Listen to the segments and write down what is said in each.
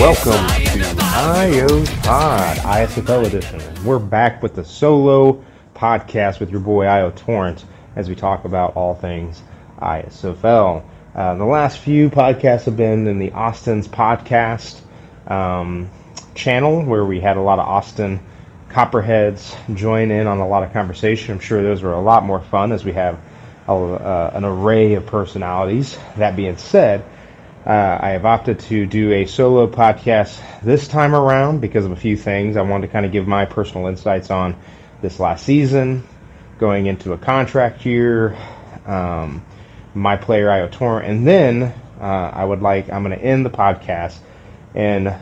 Welcome to IOPod, ISFL edition. We're back with the solo podcast with your boy IOTorrent as we talk about all things ISFL. The last few podcasts have been in the Austin's podcast channel, where we had a lot of Austin Copperheads join in on a lot of conversation. I'm sure those were a lot more fun as we have an array of personalities. That being said, I have opted to do a solo podcast this time around because of a few things. I wanted to kind of give my personal insights on this last season, going into a contract year, my player IOTorrent, and then I'm going to end the podcast and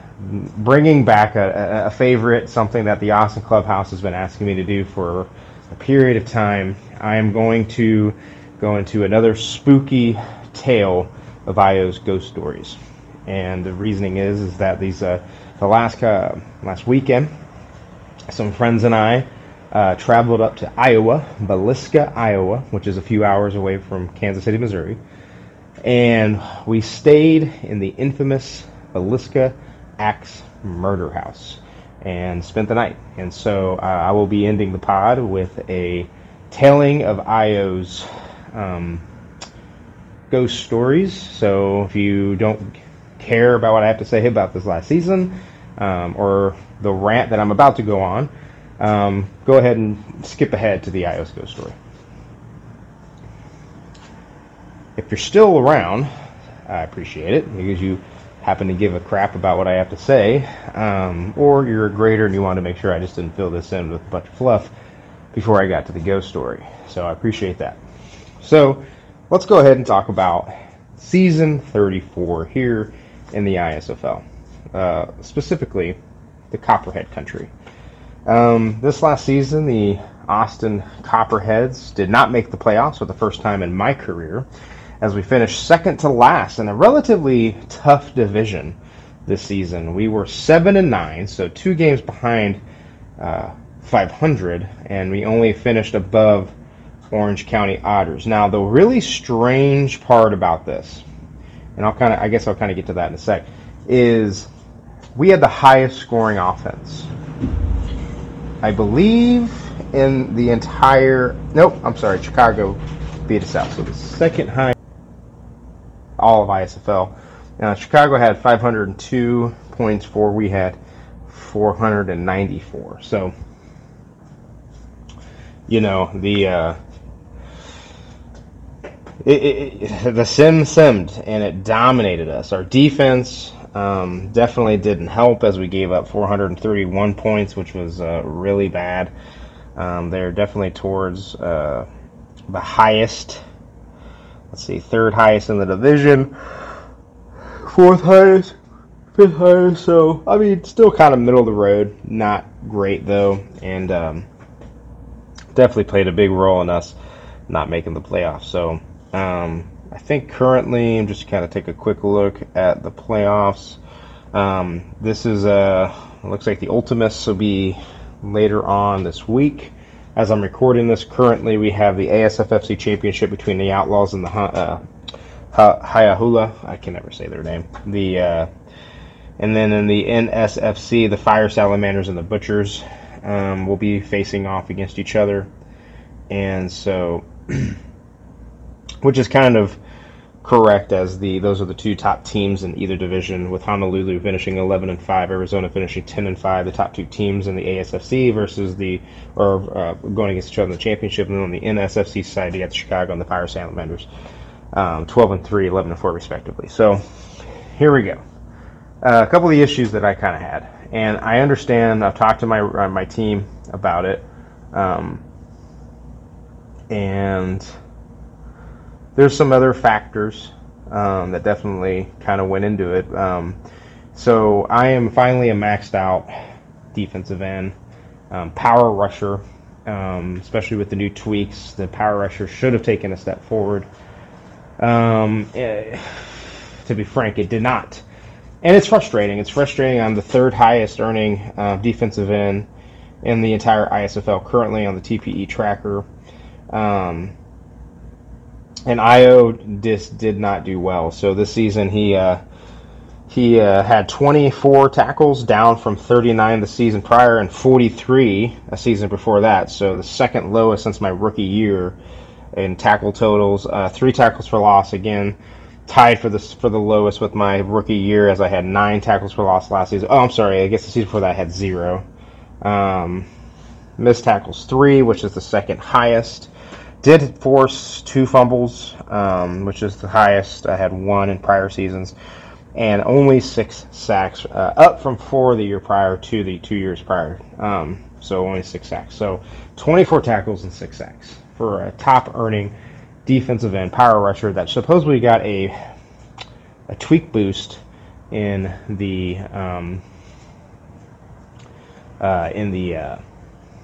bringing back a favorite, something that the Austin Clubhouse has been asking me to do for a period of time. I am going to go into another spooky tale of IO's ghost stories, and the reasoning is that these last weekend, some friends and I traveled up to Iowa Ballisca, Iowa, which is a few hours away from Kansas City, Missouri, and we stayed in the infamous Ballisca Axe Murder House and spent the night. And so I will be ending the pod with a telling of IO's ghost stories. So if you don't care about what I have to say about this last season, or the rant that I'm about to go on, go ahead and skip ahead to the IO's ghost story. If you're still around, I appreciate it, because you happen to give a crap about what I have to say, or you're a grader and you want to make sure I just didn't fill this in with a bunch of fluff before I got to the ghost story. So I appreciate that. So let's go ahead and talk about season 34 here in the ISFL, specifically the Copperhead Country. This last season, the Austin Copperheads did not make the playoffs for the first time in my career, as we finished second to last in a relatively tough division this season. We were 7-9, so 2 games behind 500, and we only finished above Orange County Otters. Now, the really strange part about this, and I'll kind of get to that in a sec, is we had the highest scoring offense, I believe, in the entire... Chicago beat us out. So the second high all of ISFL. Now, Chicago had 502 points for, we had 494. So, you know, the simmed, and it dominated us. Our defense definitely didn't help, as we gave up 431 points, which was really bad. They're definitely towards the highest, third highest in the division, fourth highest, fifth highest. So, I mean, still kind of middle of the road. Not great, though, and definitely played a big role in us not making the playoffs. So I think currently, I'm just kind of take a quick look at the playoffs. This is looks like the Ultimus will be later on this week. As I'm recording this, currently we have the ASFC championship between the Outlaws and the Hiahula. I can never say their name. And then in the NSFC, the Fire Salamanders and the Butchers will be facing off against each other. And so, which is kind of correct, as those are the two top teams in either division, with Honolulu finishing 11-5, Arizona finishing 10-5, the top two teams in the ASFC going against each other in the championship. And then on the NSFC side, you got Chicago and the Fire Salamanders, 12-3, 11-4 respectively. So here we go. A couple of the issues that I kind of had, and I understand, I've talked to my team about it, and there's some other factors that definitely kind of went into it. So I am finally a maxed out defensive end, power rusher, especially with the new tweaks. The power rusher should have taken a step forward. To be frank, it did not. And it's frustrating. It's frustrating. I'm the third highest earning defensive end in the entire ISFL currently on the TPE tracker. And IO did not do well. So this season, he He had 24 tackles, down from 39 the season prior and 43 a season before that. So the second lowest since my rookie year in tackle totals. 3 tackles for loss again, tied for the lowest with my rookie year, as I had 9 tackles for loss last season. Oh, I'm sorry. I guess the season before that I had 0. Missed tackles 3, which is the second highest. Did force 2 fumbles, which is the highest. I had 1 in prior seasons. And only 6 sacks, up from 4 the year prior to the 2 years prior. So only 6 sacks. So 24 tackles and 6 sacks for a top-earning defensive end power rusher that supposedly got a tweak boost in the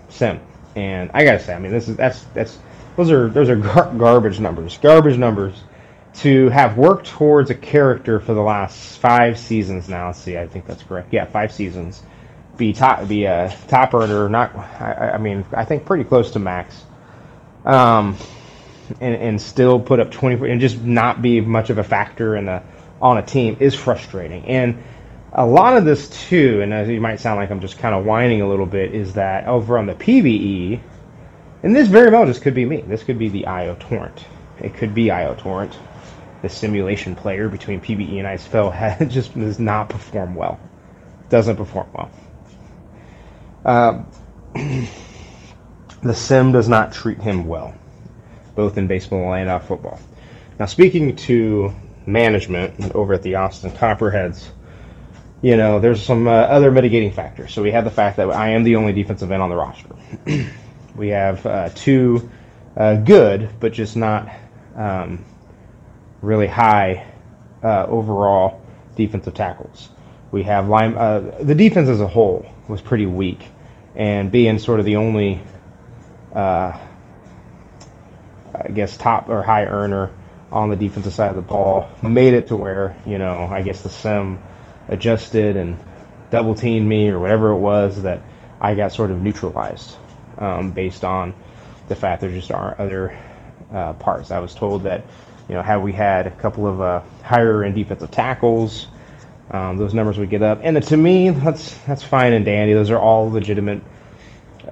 sim. And I gotta say, I mean, those are garbage numbers. Garbage numbers. To have worked towards a character for the last 5 seasons now. Let's see, I think that's correct. Yeah, 5 seasons. Be a top earner. Not, I mean, I think pretty close to max. And still put up 24 and just not be much of a factor on a team is frustrating. And a lot of this too, and as you might sound like I'm just kind of whining a little bit, is that over on the PVE, and this very well just could be me. This could be the IOTorrent. It could be IOTorrent. The simulation player between PBE and ISFL just does not perform well. Doesn't perform well. The sim does not treat him well, both in baseball and off football. Now, speaking to management over at the Austin Copperheads, you know, there's some other mitigating factors. So we have the fact that I am the only defensive end on the roster. We have 2 good, but just not... really high overall defensive tackles. We have the defense as a whole was pretty weak, and being sort of the only, I guess, top or high earner on the defensive side of the ball made it to where, you know, I guess the sim adjusted and double teamed me or whatever it was, that I got sort of neutralized based on the fact there just aren't other parts. I was told that, you know, had we had a couple of higher-end defensive tackles, those numbers would get up. And to me, that's fine and dandy. Those are all legitimate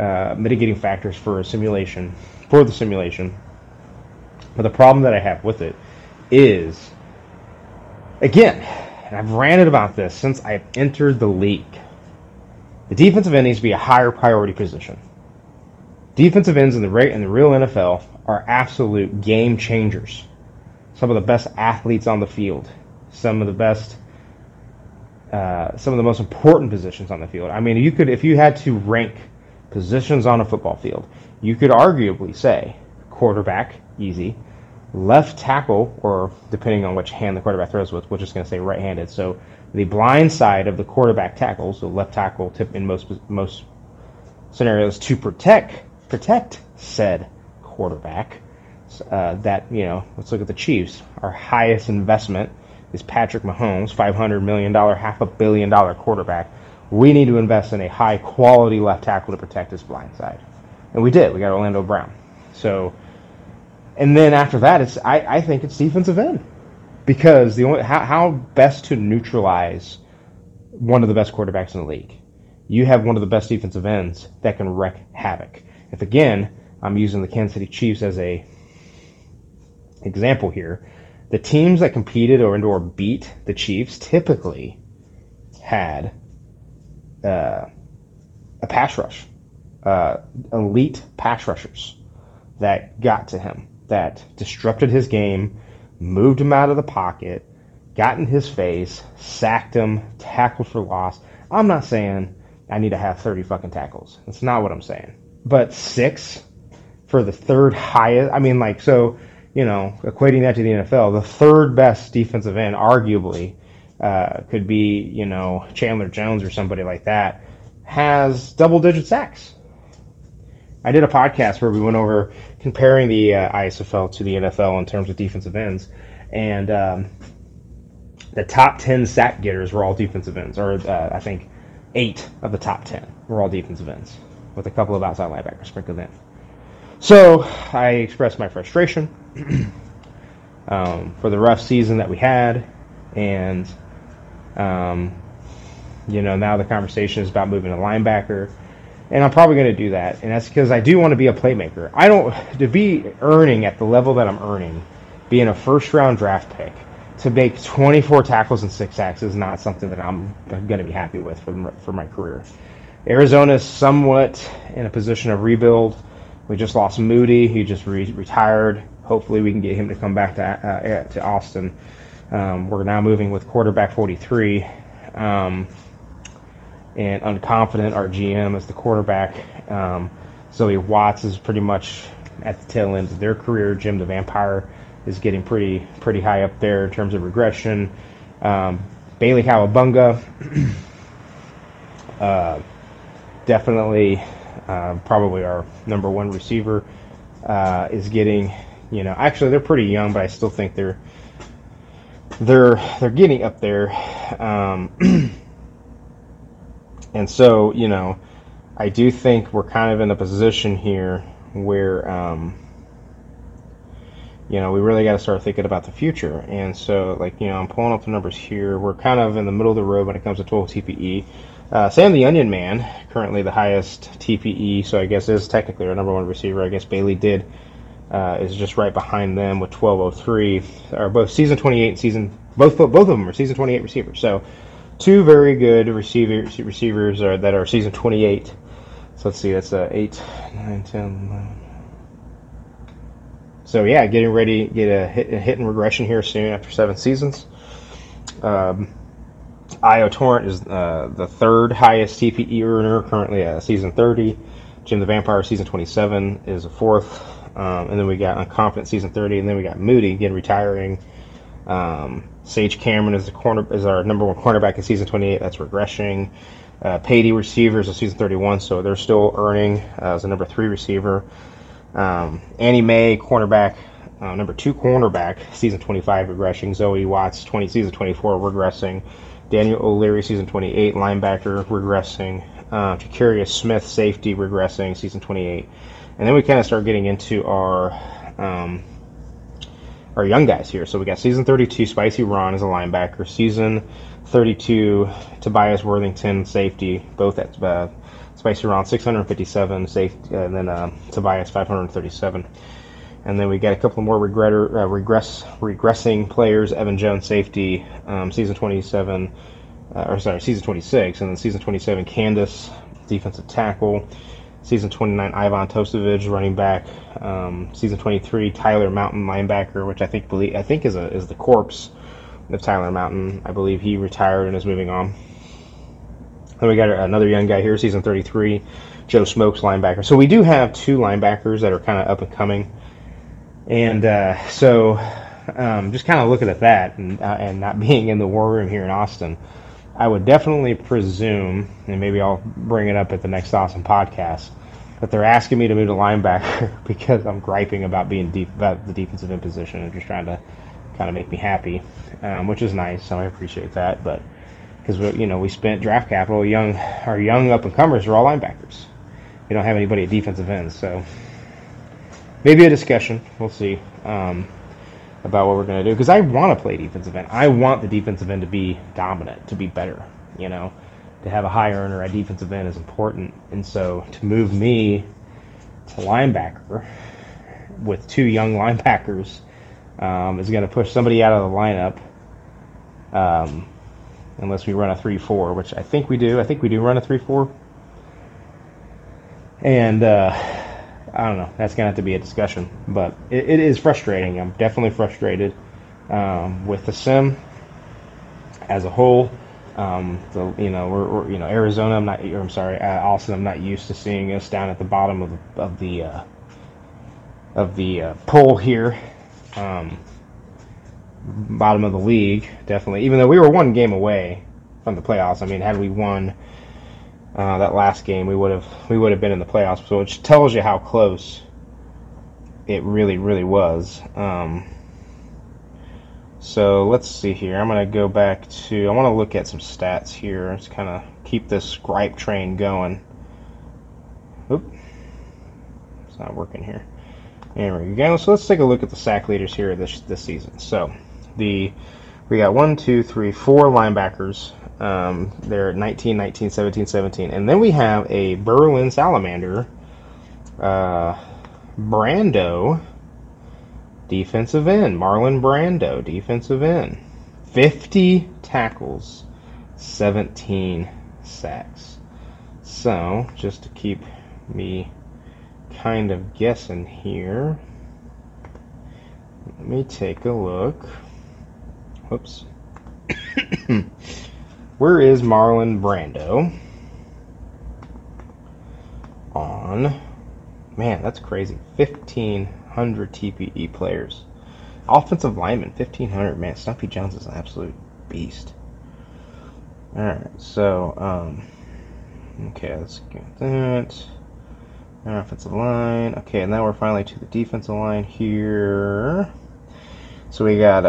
mitigating factors for the simulation. But the problem that I have with it is, again, and I've ranted about this since I entered the league, the defensive end needs to be a higher priority position. Defensive ends in the real NFL are absolute game changers. Some of the best athletes on the field, some of the most important positions on the field. I mean, if you had to rank positions on a football field, you could arguably say quarterback, easy, left tackle, or depending on which hand the quarterback throws with, we're just going to say right-handed. So the blind side of the quarterback tackle, so left tackle tip in most scenarios to protect said quarterback. That, you know, let's look at the Chiefs. Our highest investment is Patrick Mahomes, $500 million, $500 million quarterback. We need to invest in a high-quality left tackle to protect his blind side. And we did. We got Orlando Brown. So, and then after that, it's I think it's defensive end. Because the only how best to neutralize one of the best quarterbacks in the league? You have one of the best defensive ends that can wreak havoc. If, again, I'm using the Kansas City Chiefs as a example here, the teams that competed or beat the Chiefs typically had a pass rush, elite pass rushers that got to him, that disrupted his game, moved him out of the pocket, got in his face, sacked him, tackled for loss. I'm not saying I need to have 30 fucking tackles. That's not what I'm saying. But 6 for the third highest, I mean, like, so... You know, equating that to the NFL, the third best defensive end, arguably, could be, you know, Chandler Jones or somebody like that, has double-digit sacks. I did a podcast where we went over comparing the ISFL to the NFL in terms of defensive ends, and the top 10 sack getters were all defensive ends, or I think 8 of the top 10 were all defensive ends, with a couple of outside linebackers sprinkled in. So I expressed my frustration for the rough season that we had, and Now the conversation is about moving to linebacker, and I'm probably going to do that, and that's because I do want to be a playmaker. I don't to be earning at the level that I'm earning, being a first-round draft pick to make 24 tackles and 6 sacks is not something that I'm going to be happy with for my career. Arizona is somewhat in a position of rebuild. We just lost Moody. He just retired. Hopefully, we can get him to come back to Austin. We're now moving with quarterback 43. And Unconfident, our GM, is the quarterback. Zoe Watts is pretty much at the tail end of their career. Jim the Vampire is getting pretty high up there in terms of regression. Bailey Kawabunga, definitely probably our number one receiver, is getting, actually they're pretty young, but I still think they're getting up there. And so, I do think we're kind of in a position here where, we really got to start thinking about the future. And so, I'm pulling up the numbers here. We're kind of in the middle of the road when it comes to total TPE. Sam the Onion Man, currently the highest TPE, so I guess is technically our number one receiver. I guess Bailey is just right behind them with 1203. Are both season 28 and both of them are season 28 receivers. So two very good receivers that are season 28. So let's see, that's 8, 9, 10, 11. So yeah, getting ready to get a hit and regression here soon after 7 seasons. IOTorrent is the third highest TPE earner, currently at season 30. Jim the Vampire, season 27, is the fourth. And then we got Unconfident, season 30, and then we got Moody, again, retiring. Sage Cameron is our number one cornerback in season 28. That's regressing. Patey receivers of season 31, so they're still earning as a number 3 receiver. Annie Mae cornerback, number 2 cornerback, season 25 regressing. Zoe Watts season 24 regressing. Daniel O'Leary season 28 linebacker regressing. Ja'Carius Smith safety regressing season 28, and then we kind of start getting into our young guys here. So we got season 32, Spicy Ron as a linebacker. Season 32, Tobias Worthington, safety. Both at Spicy Ron 657 safety, and then Tobias 537. And then we got a couple more regressing players. Evan Jones, safety, season 27, season 26, and then season 27, Candace, defensive tackle. Season 29, Ivan Tosevich, running back. Season 23, Tyler Mountain, linebacker, which I think is the corpse of Tyler Mountain. I believe he retired and is moving on. Then we got another young guy here, season 33, Joe Smokes, linebacker. So we do have 2 linebackers that are kind of up and coming, and just kind of looking at that, and not being in the war room here in Austin. I would definitely presume, and maybe I'll bring it up at the next Austin podcast, that they're asking me to move to linebacker because I'm griping about being deep about the defensive end position and just trying to kind of make me happy, which is nice. So I appreciate that, but because we spent draft capital, our young up and comers are all linebackers. We don't have anybody at defensive end, so maybe a discussion. We'll see about what we're going to do, because I want to play defensive end. I want the defensive end to be dominant, to be better, To have a high earner at defensive end is important. And so to move me to linebacker with 2 young linebackers is going to push somebody out of the lineup, unless we run a 3-4, which I think we do. I think we do run a 3-4. And I don't know. That's going to have to be a discussion. But it is frustrating. I'm definitely frustrated with the sim as a whole. We're Arizona. Austin. I'm not used to seeing us down at the bottom of the poll here, bottom of the league. Definitely, even though we were 1 game away from the playoffs. I mean, had we won that last game, we would have been in the playoffs, so which tells you how close it really, really was. So let's see here. I'm going to go back to. I want to look at some stats here. Just kind of keep this gripe train going. Oop, it's not working here. There we go. So let's take a look at the sack leaders here this season. So the We got 4 linebackers. They're 19, 19, 17, 17. And then we have a Berlin Salamander, Brando, defensive end. Marlon Brando, defensive end. 50 tackles, 17 sacks. So, just to keep me kind of guessing here, let me take a look. Whoops. Where is Marlon Brando? Man, that's crazy. 1,500 TPE players. Offensive lineman, 1,500. Man, Stumpy Jones is an absolute beast. Alright, so, okay, let's get that. Offensive line. Okay, now we're finally to the defensive line here. So we got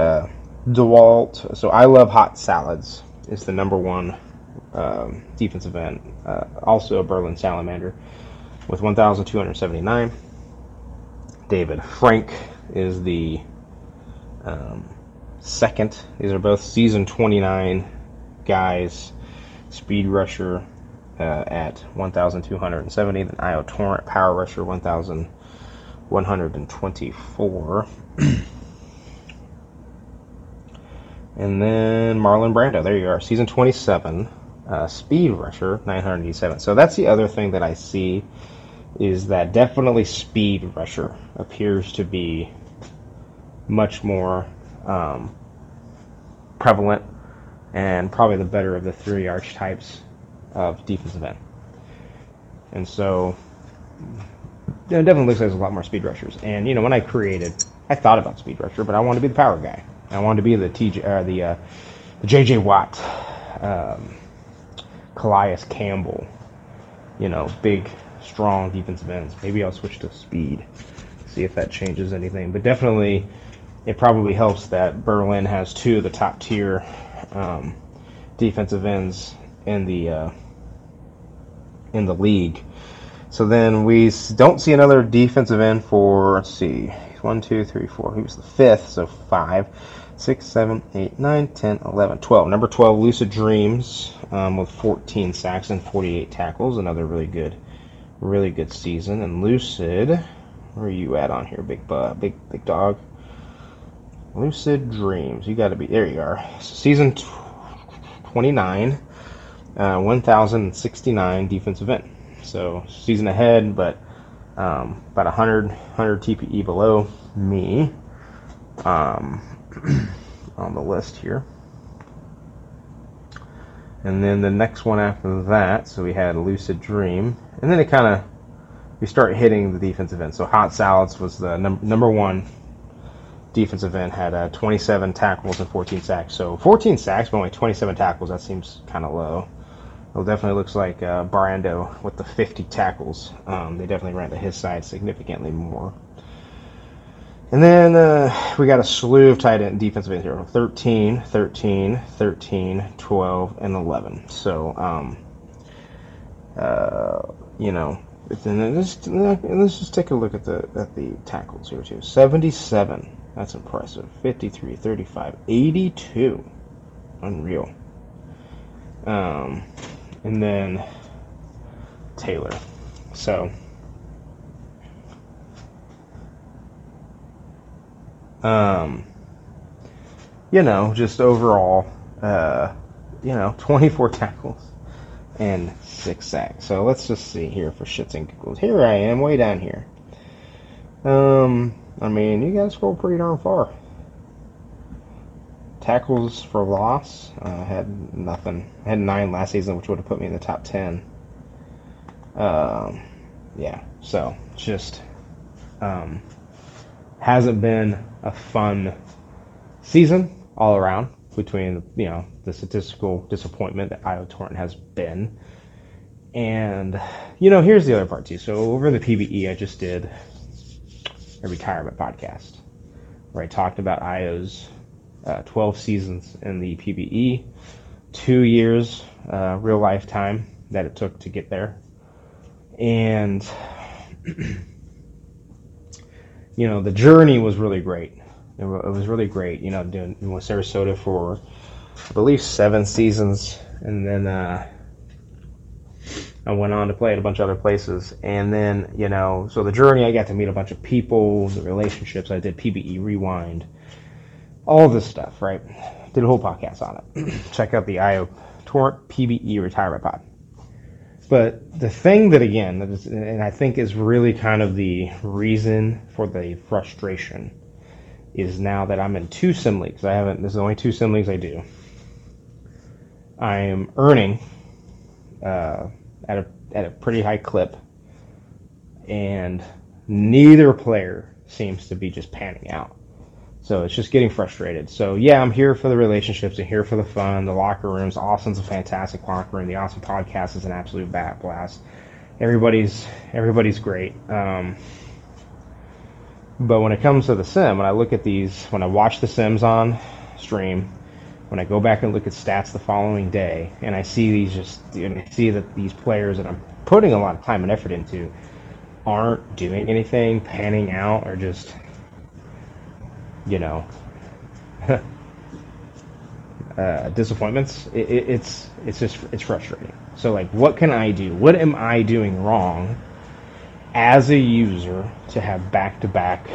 DeWalt. So I love Hot Salads. Is the #1 defensive end. Also a Berlin Salamander with 1,279. David Frank is the second. These are both season 29 guys. Speed rusher at 1,270. Then IOTorrent power rusher 1,124. And then Marlon Brando, there you are, season 27, speed rusher, 987. So that's the other thing that I see, is that definitely speed rusher appears to be much more prevalent and probably the better of the three archetypes of defensive end. And so it definitely looks like there's a lot more speed rushers. And, you know, when I created, I thought about speed rusher, but I wanted to be the power guy. I wanted to be the J.J. Watt, Calais Campbell, you know, big, strong defensive ends. Maybe I'll switch to speed, see if that changes anything. But definitely, it probably helps that Berlin has 2 of the top tier defensive ends in the league. So then we don't see another defensive end for, let's see, 1, 2, 3, 4. He was the 5th, so 5, 6, 7, 8, 9, 10, 11, 12. Number 12, Lucid Dreams with 14 sacks and 48 tackles. Another really good season. And Lucid, where are you at on here, big dog? Lucid Dreams. You got to be, there you are. Season 29, 1,069 defensive end. So season ahead, but about 100 TPE below me on the list here. And then the next one after that, so we had Lucid Dream, and then it kind of, we start hitting the defensive end. So Hot Salads was the #1 defensive end, had 27 tackles and 14 sacks. So 14 sacks, but only 27 tackles, that seems kind of low. Well, definitely looks like Brando with the 50 tackles. They definitely ran to his side significantly more. And then we got a slew of tight end defensive ends here. 13, 13, 13, 12, and 11. So, you know, and let's just take a look at the tackles here, too. 77. That's impressive. 53, 35, 82. Unreal. And then Taylor. So, you know, just overall, 24 tackles and 6 sacks. So let's just see here for shits and giggles. Here I am, way down here. I mean, you guys scroll pretty darn far. Tackles for loss, had nothing. I had 9 last season, which would have put me in the top 10. Yeah, so just hasn't been a fun season all around between, you know, the statistical disappointment that IOTorrent has been. And, you know, here's the other part, too. So over the PBE, I just did a retirement podcast where I talked about IO's 12 seasons in the PBE, 2 years real life time that it took to get there. And, you know, the journey was really great. It was really great, you know, doing in Sarasota for, I believe, 7 seasons, and then I went on to play at a bunch of other places. And then, you know, so the journey, I got to meet a bunch of people, the relationships, I did PBE Rewind, all this stuff, right? Did a whole podcast on it. Check out the IOTorrent PBE Retirement Pod. But the thing that, again, that is, and I think is really kind of the reason for the frustration, is now that I'm in 2 sim leagues. This is only 2 sim leagues I do. I am earning at a pretty high clip, and neither player seems to be just panning out. So it's just getting frustrated. So yeah, I'm here for the relationships and here for the fun, the locker rooms. Austin's a fantastic locker room. The Austin podcast is an absolute bat blast. Everybody's great. But when it comes to the sim, when I look at these, when I watch the sims on stream, when I go back and look at stats the following day, and I see that these players that I'm putting a lot of time and effort into aren't doing anything, panning out, or just, you know, disappointments. It's frustrating. So like, what can I do? What am I doing wrong as a user to have back-to-back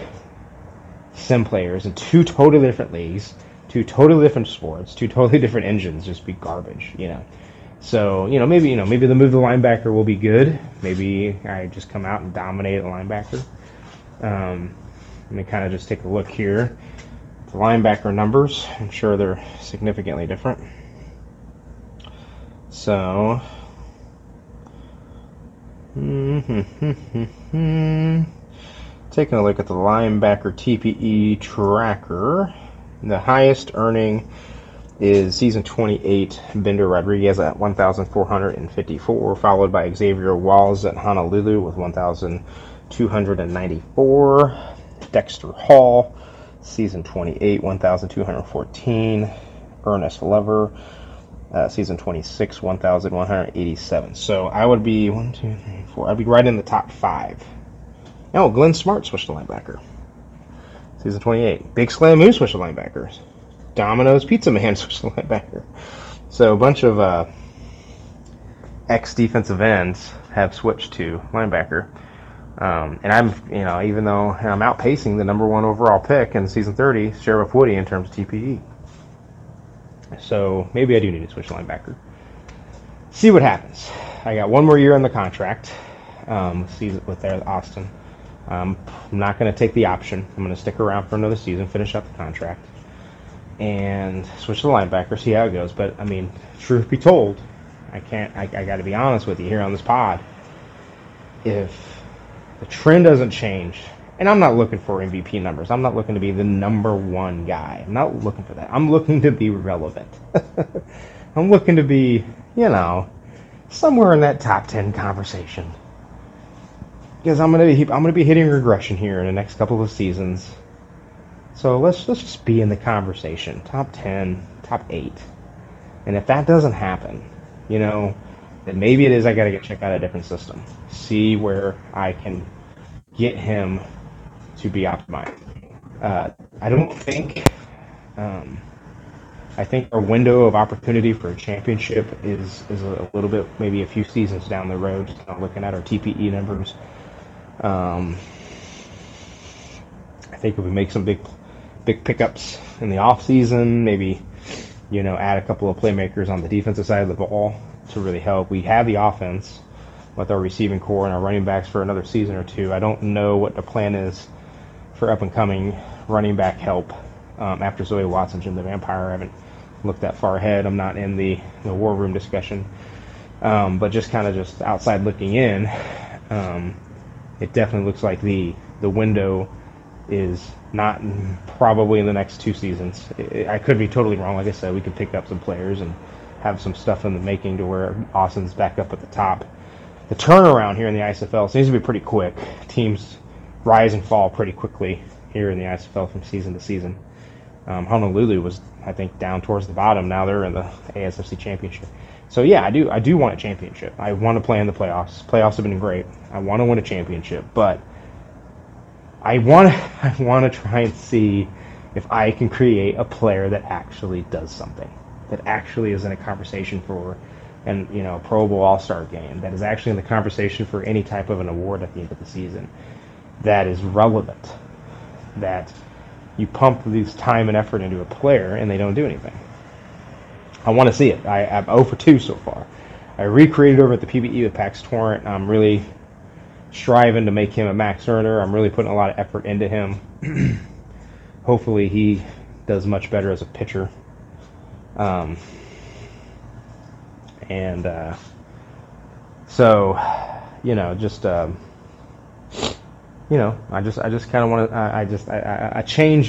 sim players in 2 totally different leagues, 2 totally different sports, 2 totally different engines just be garbage, you know? So, maybe the move to linebacker will be good. Maybe I just come out and dominate at linebacker. Let me kind of just take a look here. The linebacker numbers, I'm sure they're significantly different. So... taking a look at the linebacker TPE tracker, the highest earning is season 28 Bender Rodriguez at 1,454, followed by Xavier Walls at Honolulu with 1,294. Dexter Hall, season 28, 1,214. Ernest Lover, season 26, 1,187. So I would be 1, 2, 3, 4. I'd be right in the top 5. Oh, Glenn Smart switched to linebacker. Season 28. Big Slam Moose switched to linebackers. Domino's Pizza Man switched to linebacker. So a bunch of ex-defensive ends have switched to linebacker. And I'm, even though I'm outpacing the number 1 overall pick in season 30, Sheriff Woody, in terms of TPE. So maybe I do need to switch linebacker. See what happens. I got 1 more year on the contract with Austin. I'm not going to take the option. I'm going to stick around for another season, finish up the contract, and switch to linebacker, see how it goes. But, I mean, truth be told, I got to be honest with you here on this pod. If the trend doesn't change, and I'm not looking for MVP numbers. I'm not looking to be the number 1 guy. I'm not looking for that. I'm looking to be relevant. I'm looking to be, somewhere in that top 10 conversation. Because I'm gonna be hitting regression here in the next couple of seasons. So let's just be in the conversation, top 10, top 8. And if that doesn't happen, then maybe it is I gotta get checked out a different system. See where I can get him to be optimized. I think our window of opportunity for a championship is a little bit, maybe a few seasons down the road, just kind of looking at our TPE numbers. I think if we make some big pickups in the off season, maybe, add a couple of playmakers on the defensive side of the ball to really help. We have the offense with our receiving core and our running backs for another season or two. I don't know what the plan is for up-and-coming running back help after Zoe Watts and Jim the Vampire. I haven't looked that far ahead. I'm not in the war room discussion. But just kind of just outside looking in, it definitely looks like the window is not probably in the next 2 seasons. I could be totally wrong. Like I said, we could pick up some players and have some stuff in the making to where Austin's back up at the top. The turnaround here in the ISFL seems to be pretty quick. Teams rise and fall pretty quickly here in the ISFL from season to season. Honolulu was, I think, down towards the bottom. Now they're in the ASFC championship. So yeah, I do want a championship. I want to play in the playoffs. Playoffs have been great. I want to win a championship, but I want to try and see if I can create a player that actually does something, that actually is in a conversation for a Pro Bowl All-Star game, that is actually in the conversation for any type of an award at the end of the season, that is relevant, that you pump this time and effort into a player and they don't do anything. I want to see it. I'm 0 for 2 so far. I recreated over at the PBE with Pax Torrent. I'm really striving to make him a max earner. I'm really putting a lot of effort into him. Hopefully he does much better as a pitcher. I change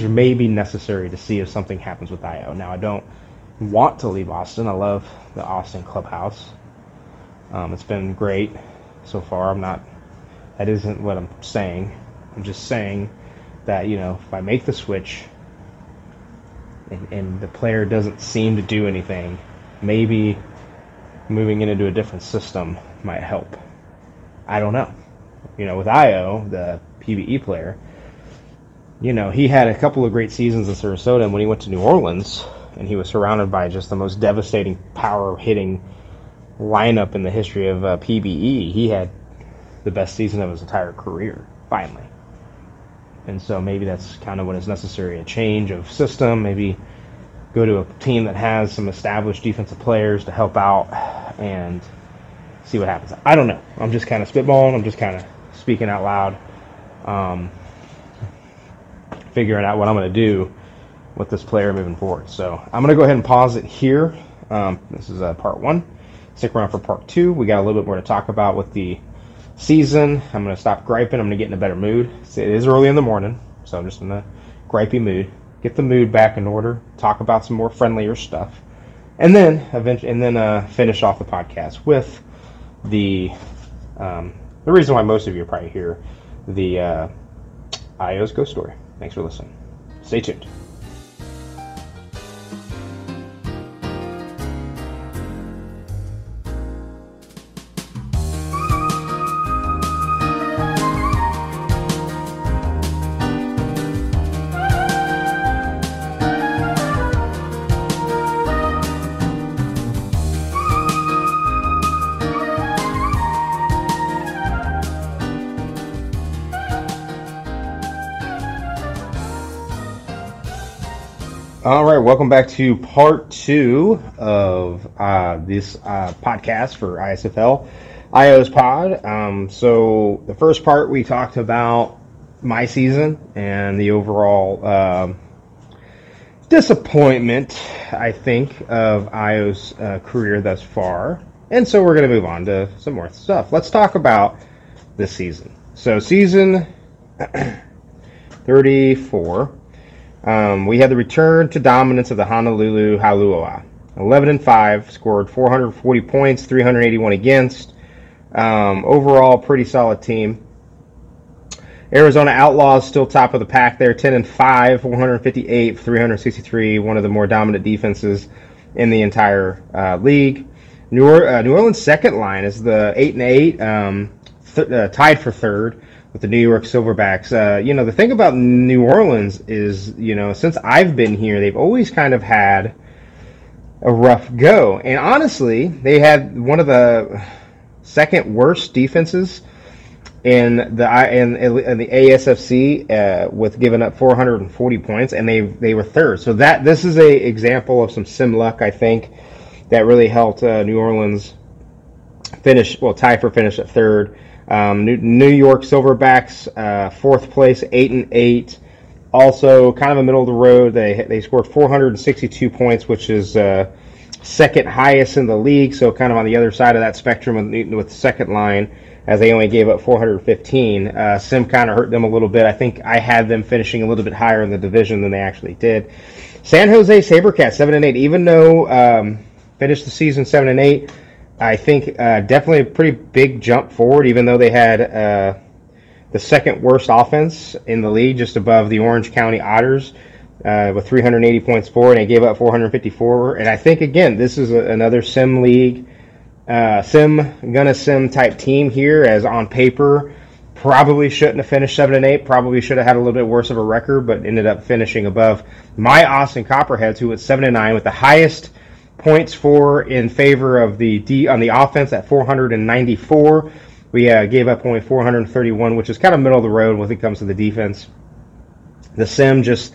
may be necessary to see if something happens with IO. Now, I don't want to leave Austin. I love the Austin clubhouse. It's been great so far. That isn't what I'm saying. I'm just saying that, if I make the switch and the player doesn't seem to do anything, maybe moving into a different system might help. I don't know. With IO, the PBE player, he had a couple of great seasons in Sarasota, and when he went to New Orleans, and he was surrounded by just the most devastating power-hitting lineup in the history of PBE, he had the best season of his entire career, finally. And so maybe that's kind of what is necessary, a change of system, maybe go to a team that has some established defensive players to help out and see what happens. I don't know. I'm just kind of spitballing. I'm just kind of speaking out loud, figuring out what I'm going to do with this player moving forward. So I'm going to go ahead and pause it here. This is part one. Stick around for part two. We got a little bit more to talk about with the season. I'm going to stop griping. I'm going to get in a better mood. It is early in the morning, so I'm just in a gripey mood. Get the mood back in order. Talk about some more friendlier stuff, and then finish off the podcast with the reason why most of you are probably here, the IO's ghost story. Thanks for listening. Stay tuned. All right, welcome back to part two of this podcast for ISFL, IO's Pod. So the first part we talked about my season and the overall disappointment, I think, of IO's career thus far. And so we're going to move on to some more stuff. Let's talk about this season. So season 34. We had the return to dominance of the Honolulu Halua. 11-5, scored 440 points, 381 against. Overall, pretty solid team. Arizona Outlaws still top of the pack there, 10-5, 458, 363, one of the more dominant defenses in the entire league. New Orleans second line is the 8-8, tied for third with the New York Silverbacks. The thing about New Orleans is, since I've been here, they've always kind of had a rough go. And honestly, they had one of the second worst defenses in the ASFC with giving up 440 points, and they were third. So this is a example of some sim luck, I think, that really helped New Orleans tie for finish at third. New York Silverbacks, fourth place, 8-8. Also, kind of a middle of the road. They scored 462 points, which is second highest in the league. So, kind of on the other side of that spectrum with second line, as they only gave up 415. Sim kind of hurt them a little bit. I think I had them finishing a little bit higher in the division than they actually did. San Jose SaberCats, 7-8. Even though finished the season 7-8. I think definitely a pretty big jump forward, even though they had the second worst offense in the league, just above the Orange County Otters with 380 points forward, and they gave up 454. And I think, again, this is another sim league, sim type team here, as on paper, Probably shouldn't have finished 7-8. Probably should have had a little bit worse of a record, but ended up finishing above my Austin Copperheads, who went 7-9 with the highest points for in favor of the D on the offense at 494. We gave up only 431, which is kind of middle of the road when it comes to the defense. The sim just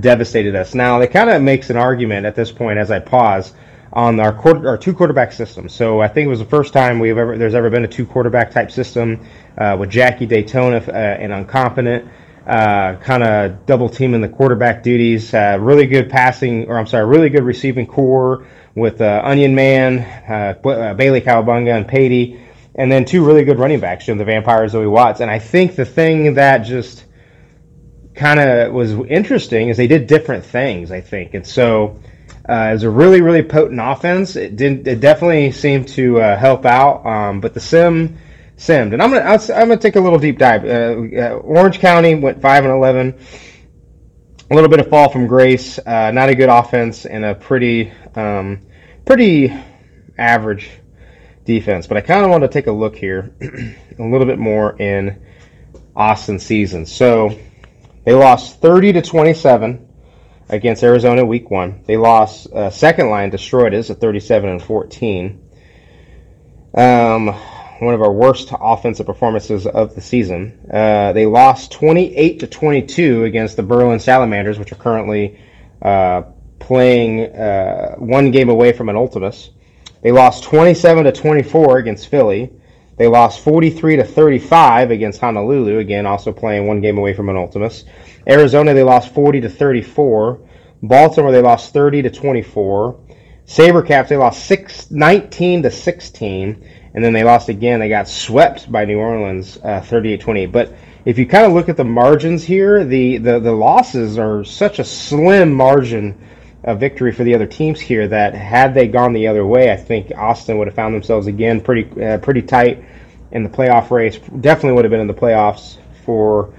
devastated us. Now, that kind of makes an argument at this point as I pause on our two quarterback system. So I think it was the first time there's ever been a two quarterback type system with Jackie Daytona and Unconfident kind of double teaming the quarterback duties. Really good receiving core with Onion Man, Bailey Kawabunga, and Patey, and then two really good running backs, Jim the Vampire, Zoe Watts. And I think the thing that just kind of was interesting is they did different things, I think, and so. It was a really, really potent offense. It definitely seemed to help out, but the simmed. And I'm gonna take a little deep dive. Orange County went 5-11. A little bit of fall from grace. Not a good offense and a pretty average defense. But I kind of want to take a look here a little bit more in Austin season. So they lost 30-27. Against Arizona, week one, they lost. Second line destroyed us at 37-14. One of our worst offensive performances of the season. They lost 28-22 against the Berlin Salamanders, which are currently playing one game away from an Ultimus. They lost 27-24 against Philly. They lost 43-35 against Honolulu, again, also playing one game away from an Ultimus. Arizona, they lost 40-34. Baltimore, they lost 30-24. SaberCats, they lost 19-16. And then they lost again. They got swept by New Orleans, 38-28. But if you kind of look at the margins here, the losses are such a slim margin of victory for the other teams here that had they gone the other way, I think Austin would have found themselves again pretty tight in the playoff race. Definitely would have been in the playoffs for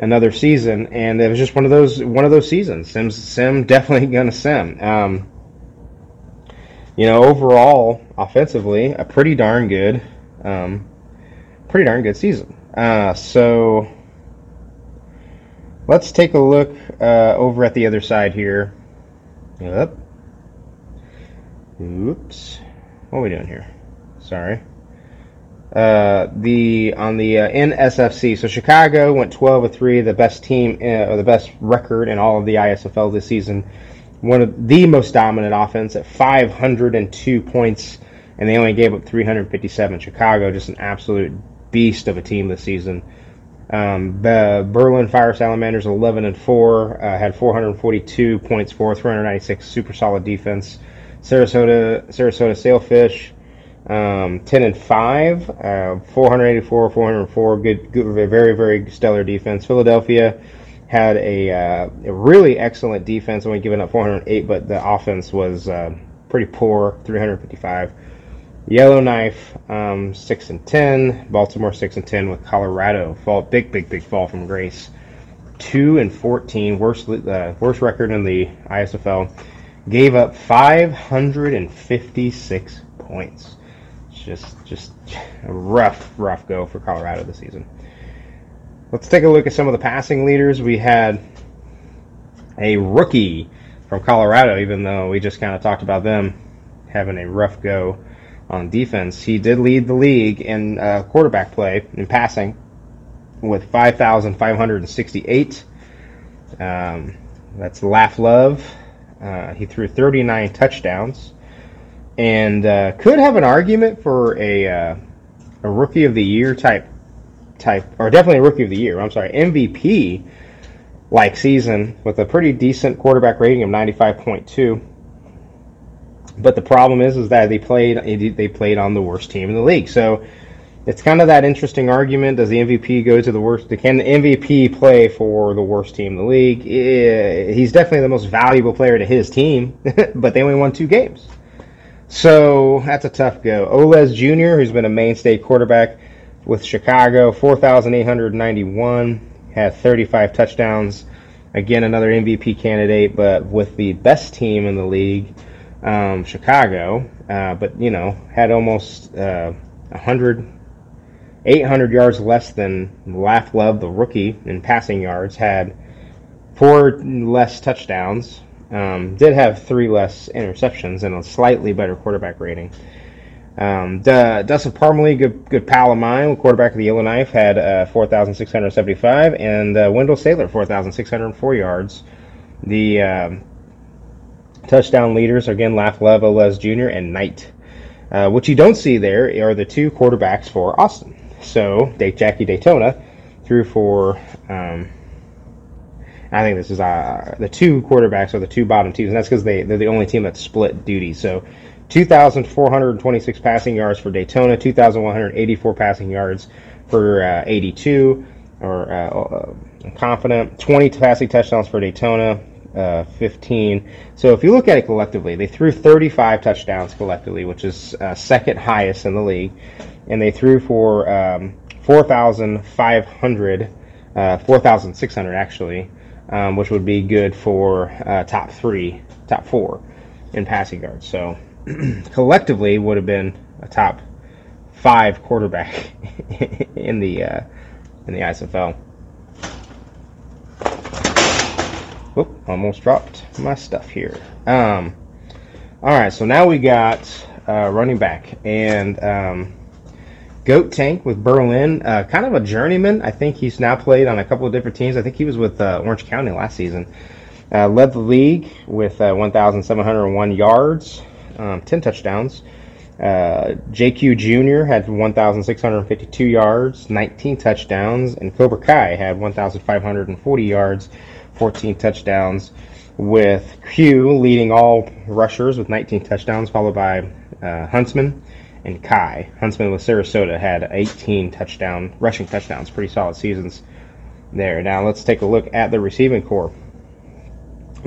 another season, and it was just one of those seasons. Sim definitely gonna sim. Overall, offensively, a pretty darn good season. So let's take a look over at the other side here. Oops. What are we doing here? Sorry. On the NSFC. So Chicago went 12-3, the best team or the best record in all of the ISFL this season. One of the most dominant offense at 502 points, and they only gave up 357. Chicago, just an absolute beast of a team this season. The Berlin Fire Salamanders 11-4, had 442 points for 396, super solid defense. Sarasota Sailfish 10-5, 484, good, very, very stellar defense. Philadelphia had a really excellent defense, only giving up 408, but the offense was pretty poor, 355. Yellowknife 6-10, Baltimore 6-10 with Colorado. Big fall from grace. 2-14, worst record in the ISFL. Gave up 556 points. Just a rough go for Colorado this season. Let's take a look at some of the passing leaders. We had a rookie from Colorado, even though we just kind of talked about them having a rough go. On defense, he did lead the league in quarterback play in passing with 5,568. That's Laugh Love. He threw 39 touchdowns and could have an argument for a rookie of the year type, or definitely a rookie of the year. I'm sorry, MVP like season with a pretty decent quarterback rating of 95.2. But the problem is that they played on the worst team in the league. So it's kind of that interesting argument: does the MVP go to the worst? Can the MVP play for the worst team in the league? He's definitely the most valuable player to his team, but they only won 2 games. So that's a tough go. Olez Jr., who's been a mainstay quarterback with Chicago, 4,891, had 35 touchdowns. Again, another MVP candidate, but with the best team in the league. Chicago, but had almost 100 800 yards less than Laflove, the rookie, in passing yards, had 4 less touchdowns, did have 3 less interceptions, and a slightly better quarterback rating. Dustin Parmalee, good pal of mine, quarterback of the Illinois, had 4,675, and Wendell Saylor, 4,604 yards. The touchdown leaders are, again, Laflove, Olez Jr., and Knight. What you don't see there are the 2 quarterbacks for Austin. So, Jackie Daytona threw for, I think this is, the 2 quarterbacks are the 2 bottom teams, and that's because they're the only team that split duty. So, 2,426 passing yards for Daytona, 2,184 passing yards for 82, or Unconfident, 20 passing touchdowns for Daytona, 15. So if you look at it collectively, they threw 35 touchdowns collectively, which is second highest in the league, and they threw for 4,600 actually, which would be good for top 4 in passing yards. So collectively would have been a top 5 quarterback in the ISFL. Whoop, almost dropped my stuff here. Alright, so now we got running back. And Goat Tank with Berlin, kind of a journeyman. I think he's now played on a couple of different teams. I think he was with Orange County last season. Led the league with 1,701 yards. 10 touchdowns. JQ Jr. had 1,652 yards, 19 touchdowns, and Cobra Kai had 1,540 yards, 14 touchdowns, with Q leading all rushers with 19 touchdowns, followed by Huntsman and Kai. Huntsman with Sarasota had 18 rushing touchdowns, pretty solid seasons there. Now let's take a look at the receiving corps.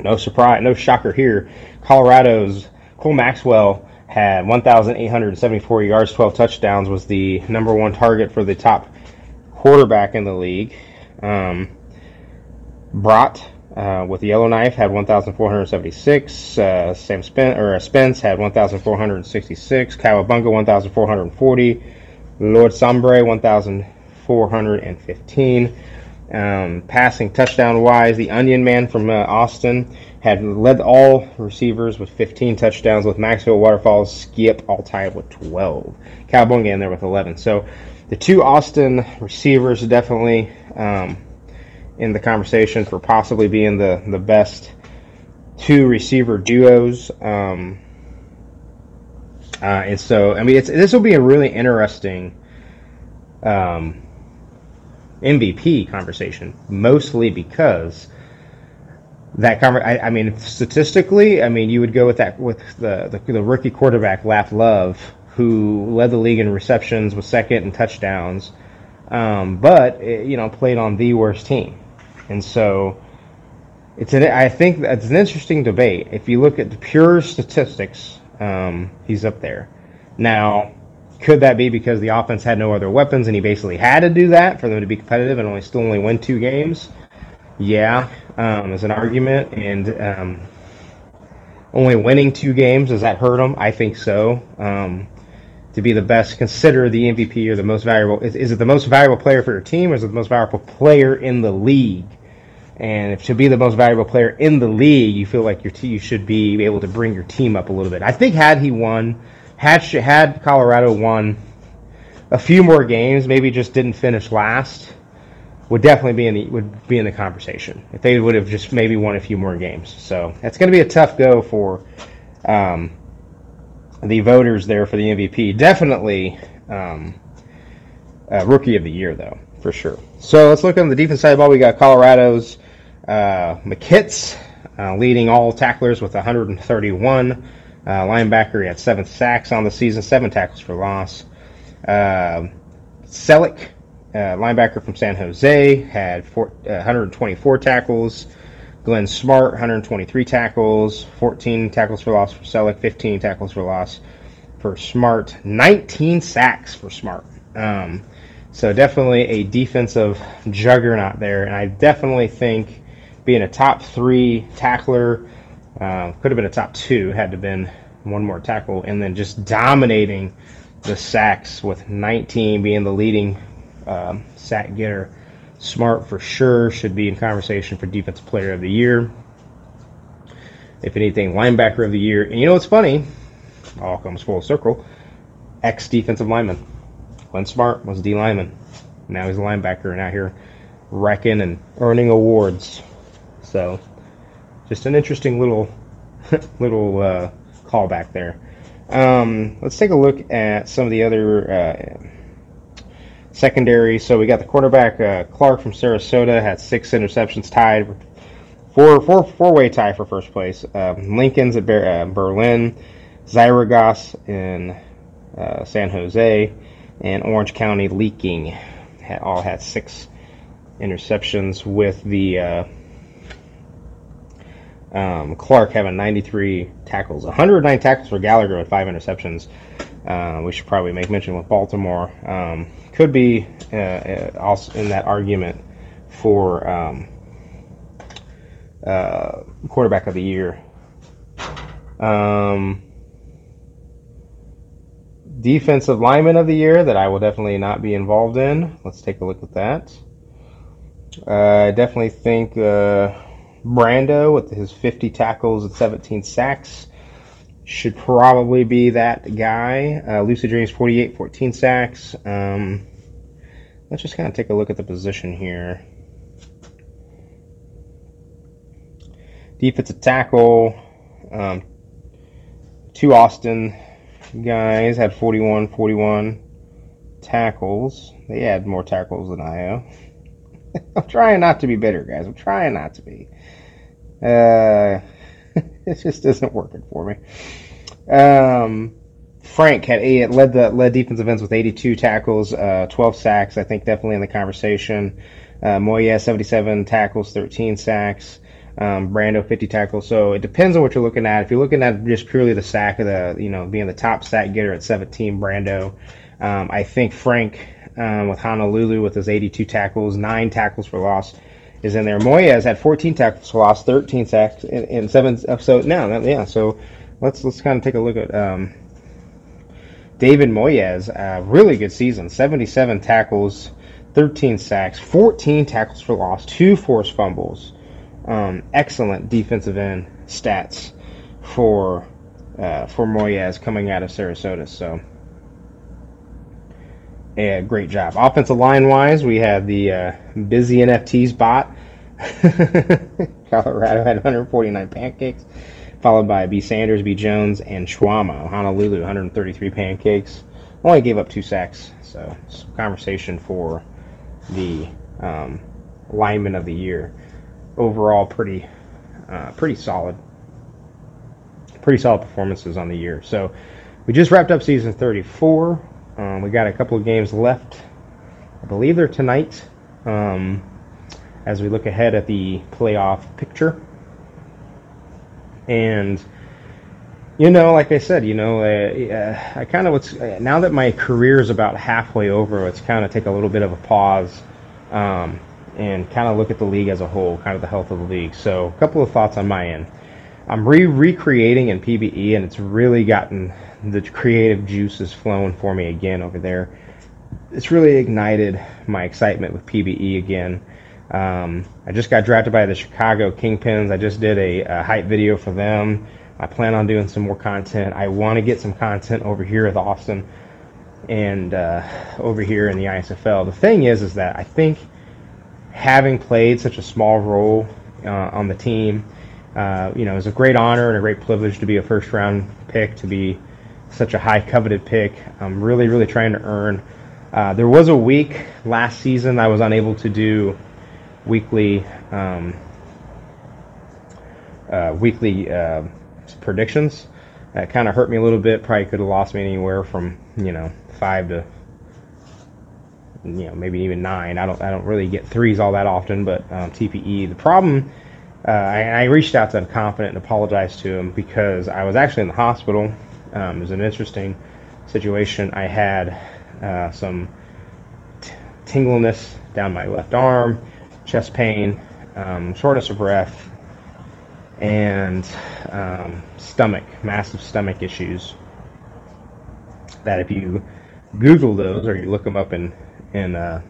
No surprise, no shocker here. Colorado's Cole Maxwell had 1,874 yards, 12 touchdowns, was the number 1 target for the top quarterback in the league. Brought with the Yellowknife had 1,476. Spence had 1,466. Kawabunga 1,440. Lord Sombre 1,415. Passing touchdown-wise, the Onion Man from Austin had led all receivers with 15 touchdowns, with Maxwell, Waterfalls, Skip all tied with 12. Kawabunga in there with 11. So the 2 Austin receivers definitely in the conversation for possibly being the best 2 receiver duos. And so, I mean, this will be a really interesting MVP conversation, mostly because statistically, I mean, you would go with the rookie quarterback Laflove, who led the league in receptions, was second in touchdowns, but played on the worst team, and so I think it's an interesting debate. If you look at the pure statistics, he's up there now. Could that be because the offense had no other weapons and he basically had to do that for them to be competitive and only win 2 games? Yeah, as an argument. And only winning 2 games, does that hurt him? I think so. To be the best, consider the MVP or the most valuable. Is it the most valuable player for your team, or is it the most valuable player in the league? And if to be the most valuable player in the league, you feel like you should be able to bring your team up a little bit. I think had he won... Had Colorado won a few more games, maybe just didn't finish last, would definitely be in the conversation if they would have just maybe won a few more games. So that's going to be a tough go for the voters there for the MVP. Definitely Rookie of the Year though, for sure. So let's look on the defense side of the ball. We got Colorado's McKitts leading all tacklers with 131. Linebacker, he had 7 sacks on the season, 7 tackles for loss. Selleck, linebacker from San Jose, had 124 tackles. Glenn Smart, 123 tackles, 14 tackles for loss for Selleck, 15 tackles for loss for Smart, 19 sacks for Smart. So definitely a defensive juggernaut there, and I definitely think being a top 3 tackler, could have been a top 2 had to been one more tackle, and then just dominating the sacks, with 19 being the leading sack getter. Smart for sure should be in conversation for Defensive Player of the Year. If anything, Linebacker of the Year. And you know what's funny? All comes full circle. Ex-defensive lineman. Glenn Smart was D lineman. Now he's a linebacker and out here wrecking and earning awards. So, just an interesting little callback there. Let's take a look at some of the other secondary. So we got the quarterback Clark from Sarasota had 6 interceptions, tied four-way tie for first place. Lincoln's at Berlin, Zaragoza in San Jose, and Orange County Leaking all had 6 interceptions, with the Clark having 93 tackles. 109 tackles for Gallagher with 5 interceptions. We should probably make mention with Baltimore. Could be also in that argument for quarterback of the year. Defensive lineman of the year, that I will definitely not be involved in. Let's take a look at that. I definitely think Brando, with his 50 tackles and 17 sacks, should probably be that guy. Lucid Dreams, 48, 14 sacks. Let's just kind of take a look at the position here. Defensive tackle, two Austin guys had 41 tackles. They had more tackles than Io. I'm trying not to be bitter, guys. I'm trying not to be. It just isn't working for me. Frank had led defensive ends with 82 tackles, 12 sacks. I think definitely in the conversation. Moya, 77 tackles, 13 sacks. Brando, 50 tackles. So it depends on what you're looking at. If you're looking at just purely the sack of being the top sack getter at 17, Brando. I think Frank with Honolulu with his 82 tackles, 9 tackles for loss, is in there. Moya has had 14 tackles for loss, 13 sacks, and 7. So let's kind of take a look at David Moya's really good season. 77 tackles, 13 sacks, 14 tackles for loss, 2 forced fumbles. Excellent defensive end stats for Moyes coming out of Sarasota. So, yeah, great job. Offensive line wise, we had the busy NFTs bot. Colorado had 149 pancakes, followed by B. Sanders, B. Jones, and Schwamo. Honolulu 133 pancakes. Only gave up 2 sacks. So, conversation for the lineman of the year. Overall, pretty solid performances on the year. So we just wrapped up season 34. We got a couple of games left. I believe they're tonight. As we look ahead at the playoff picture, and like I said, I kind of now that my career is about halfway over, it's kind of take a little bit of a pause. And kind of look at the league as a whole, kind of the health of the league. So a couple of thoughts on my end. I'm recreating in PBE, and it's really gotten the creative juices flowing for me again over there. It's really ignited my excitement with PBE again. I just got drafted by the Chicago Kingpins. I just did a hype video for them. I plan on doing some more content. I want to get some content over here with Austin and over here in the ISFL. The thing is that I think having played such a small role on the team, it was a great honor and a great privilege to be a first-round pick, to be such a high-coveted pick. I'm really, really trying to earn. There was a week last season I was unable to do weekly predictions. That kind of hurt me a little bit. Probably could have lost me anywhere from 5 to maybe even 9. I don't really get threes all that often, but TPE. The problem, I reached out to Unconfident and apologized to him because I was actually in the hospital. It was an interesting situation. I had some tingliness down my left arm, chest pain, shortness of breath, and massive stomach issues. that if you Google those or you look them up in a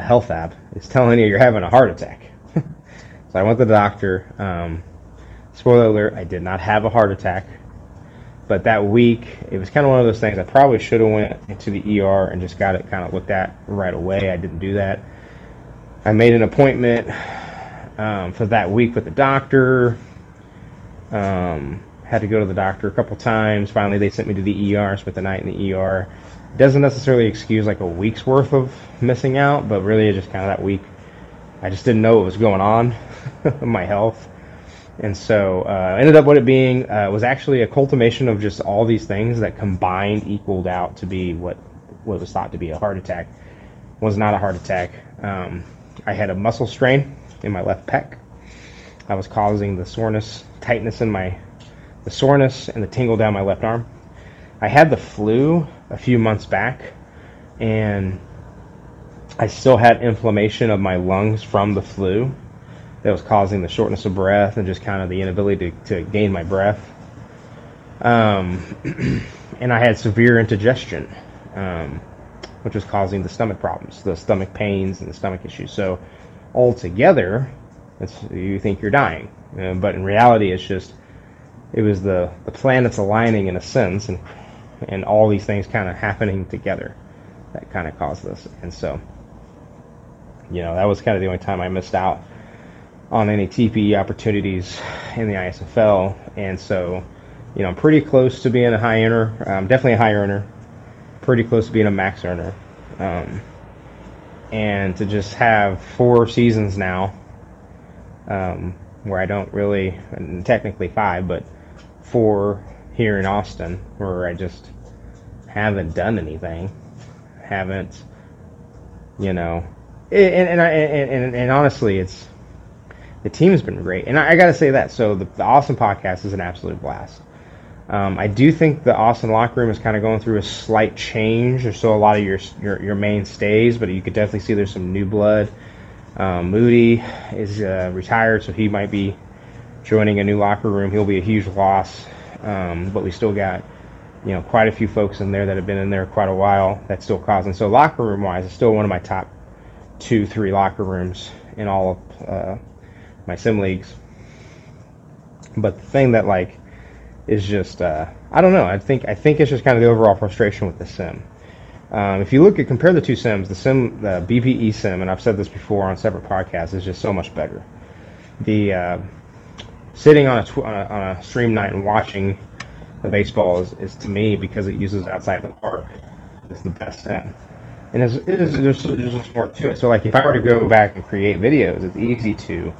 health app, it's telling you're having a heart attack. So I went to the doctor. Spoiler alert, I did not have a heart attack. But that week, it was kind of one of those things. I probably should have went into the ER and just got it kind of looked at right away. I didn't do that. I made an appointment for that week with the doctor. Had to go to the doctor a couple times. Finally, they sent me to the ER. Spent the night in the ER. Doesn't necessarily excuse like a week's worth of missing out, but really just kind of that week, I just didn't know what was going on in my health. And so ended up what it being was actually a cultivation of just all these things that combined equaled out to be what was thought to be a heart attack. Was not a heart attack. I had a muscle strain in my left pec. I was causing the soreness, tightness in the soreness and the tingle down my left arm. I had the flu a few months back, and I still had inflammation of my lungs from the flu. That was causing the shortness of breath and just kind of the inability to gain my breath. And I had severe indigestion, which was causing the stomach problems, the stomach pains and the stomach issues. So altogether, you think you're dying. But in reality, it was the planets aligning in a sense and all these things kind of happening together that kind of caused this. And so, that was kind of the only time I missed out on any TPE opportunities in the ISFL, and so, I'm pretty close to being a high earner. I'm definitely a high earner, pretty close to being a max earner, and to just have 4 seasons now, where I don't really, and technically 5, but 4 here in Austin, where I just haven't done anything, haven't, and honestly, it's. The team has been great, and I got to say that. So the Austin podcast is an absolute blast. I do think the Austin locker room is kind of going through a slight change. There's still a lot of your mainstays, but you could definitely see there's some new blood. Moody is retired, so he might be joining a new locker room. He'll be a huge loss, but we still got quite a few folks in there that have been in there quite a while that's still causing. So locker room wise, it's still one of my top 2-3 locker rooms in all of. My sim leagues. But the thing that is just I don't know. I think it's just kind of the overall frustration with the sim. If you compare the two sims, the BPE sim, and I've said this before on separate podcasts, is just so much better. The sitting on a stream night and watching the baseball is to me, because it uses outside the park, is the best sim. And there's more to it. So if I were to go back and create videos, it's easy to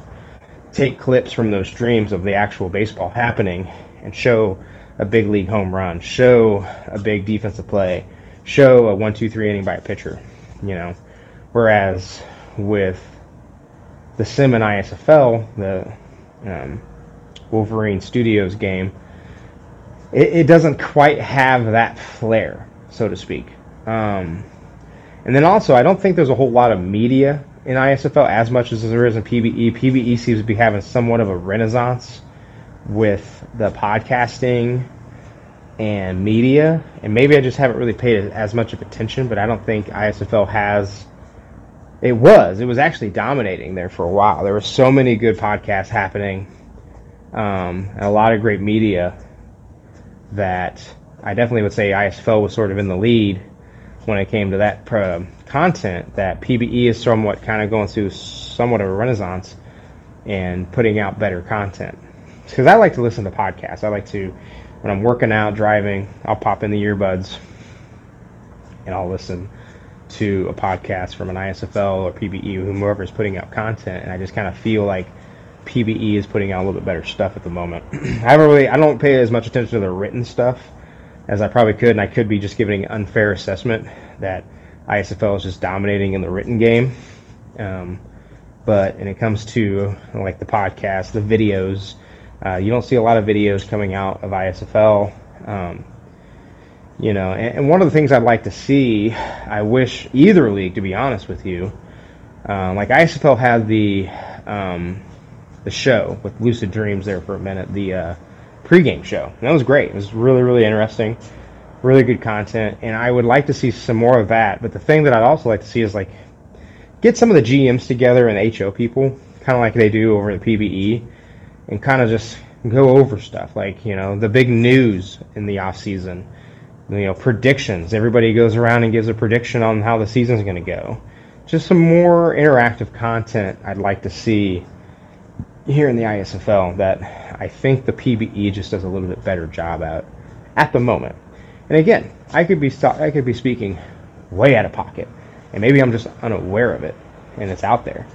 take clips from those streams of the actual baseball happening and show a big league home run, show a big defensive play, show a 1-2-3 inning by a pitcher, Whereas with the Sim and ISFL, the Wolverine Studios game, it doesn't quite have that flair, so to speak. And then also, I don't think there's a whole lot of media in ISFL as much as there is in PBE. PBE seems to be having somewhat of a renaissance with the podcasting and media. And maybe I just haven't really paid as much of attention, but I don't think ISFL has. It was actually dominating there for a while. There were so many good podcasts happening, and a lot of great media, that I definitely would say ISFL was sort of in the lead when it came to that content. That PBE is somewhat kind of going through somewhat of a renaissance and putting out better content. Because I like to listen to podcasts. I like to, when I'm working out, driving, I'll pop in the earbuds and I'll listen to a podcast from an ISFL or PBE, whomever is putting out content, and I just kind of feel like PBE is putting out a little bit better stuff at the moment. I don't pay as much attention to the written stuff as I probably could, and I could be just giving an unfair assessment that ISFL is just dominating in the written game. But when it comes to the podcast, the videos, you don't see a lot of videos coming out of ISFL. And one of the things I'd like to see, I wish either league, to be honest with you, ISFL had the show with Lucid Dreams there for a minute, the pregame show. And that was great. It was really, really interesting. really good content, and I would like to see some more of that. But the thing that I'd also like to see is, like, get some of the GMs together and HO people, kind of like they do over at PBE, and kind of just go over stuff, like, you know, the big news in the off season, you know, predictions. Everybody goes around and gives a prediction on how the season's going to go. Just some more interactive content I'd like to see here in the ISFL that I think the PBE just does a little bit better job at the moment. And again, I could be speaking way out of pocket, and maybe I'm just unaware of it, and it's out there.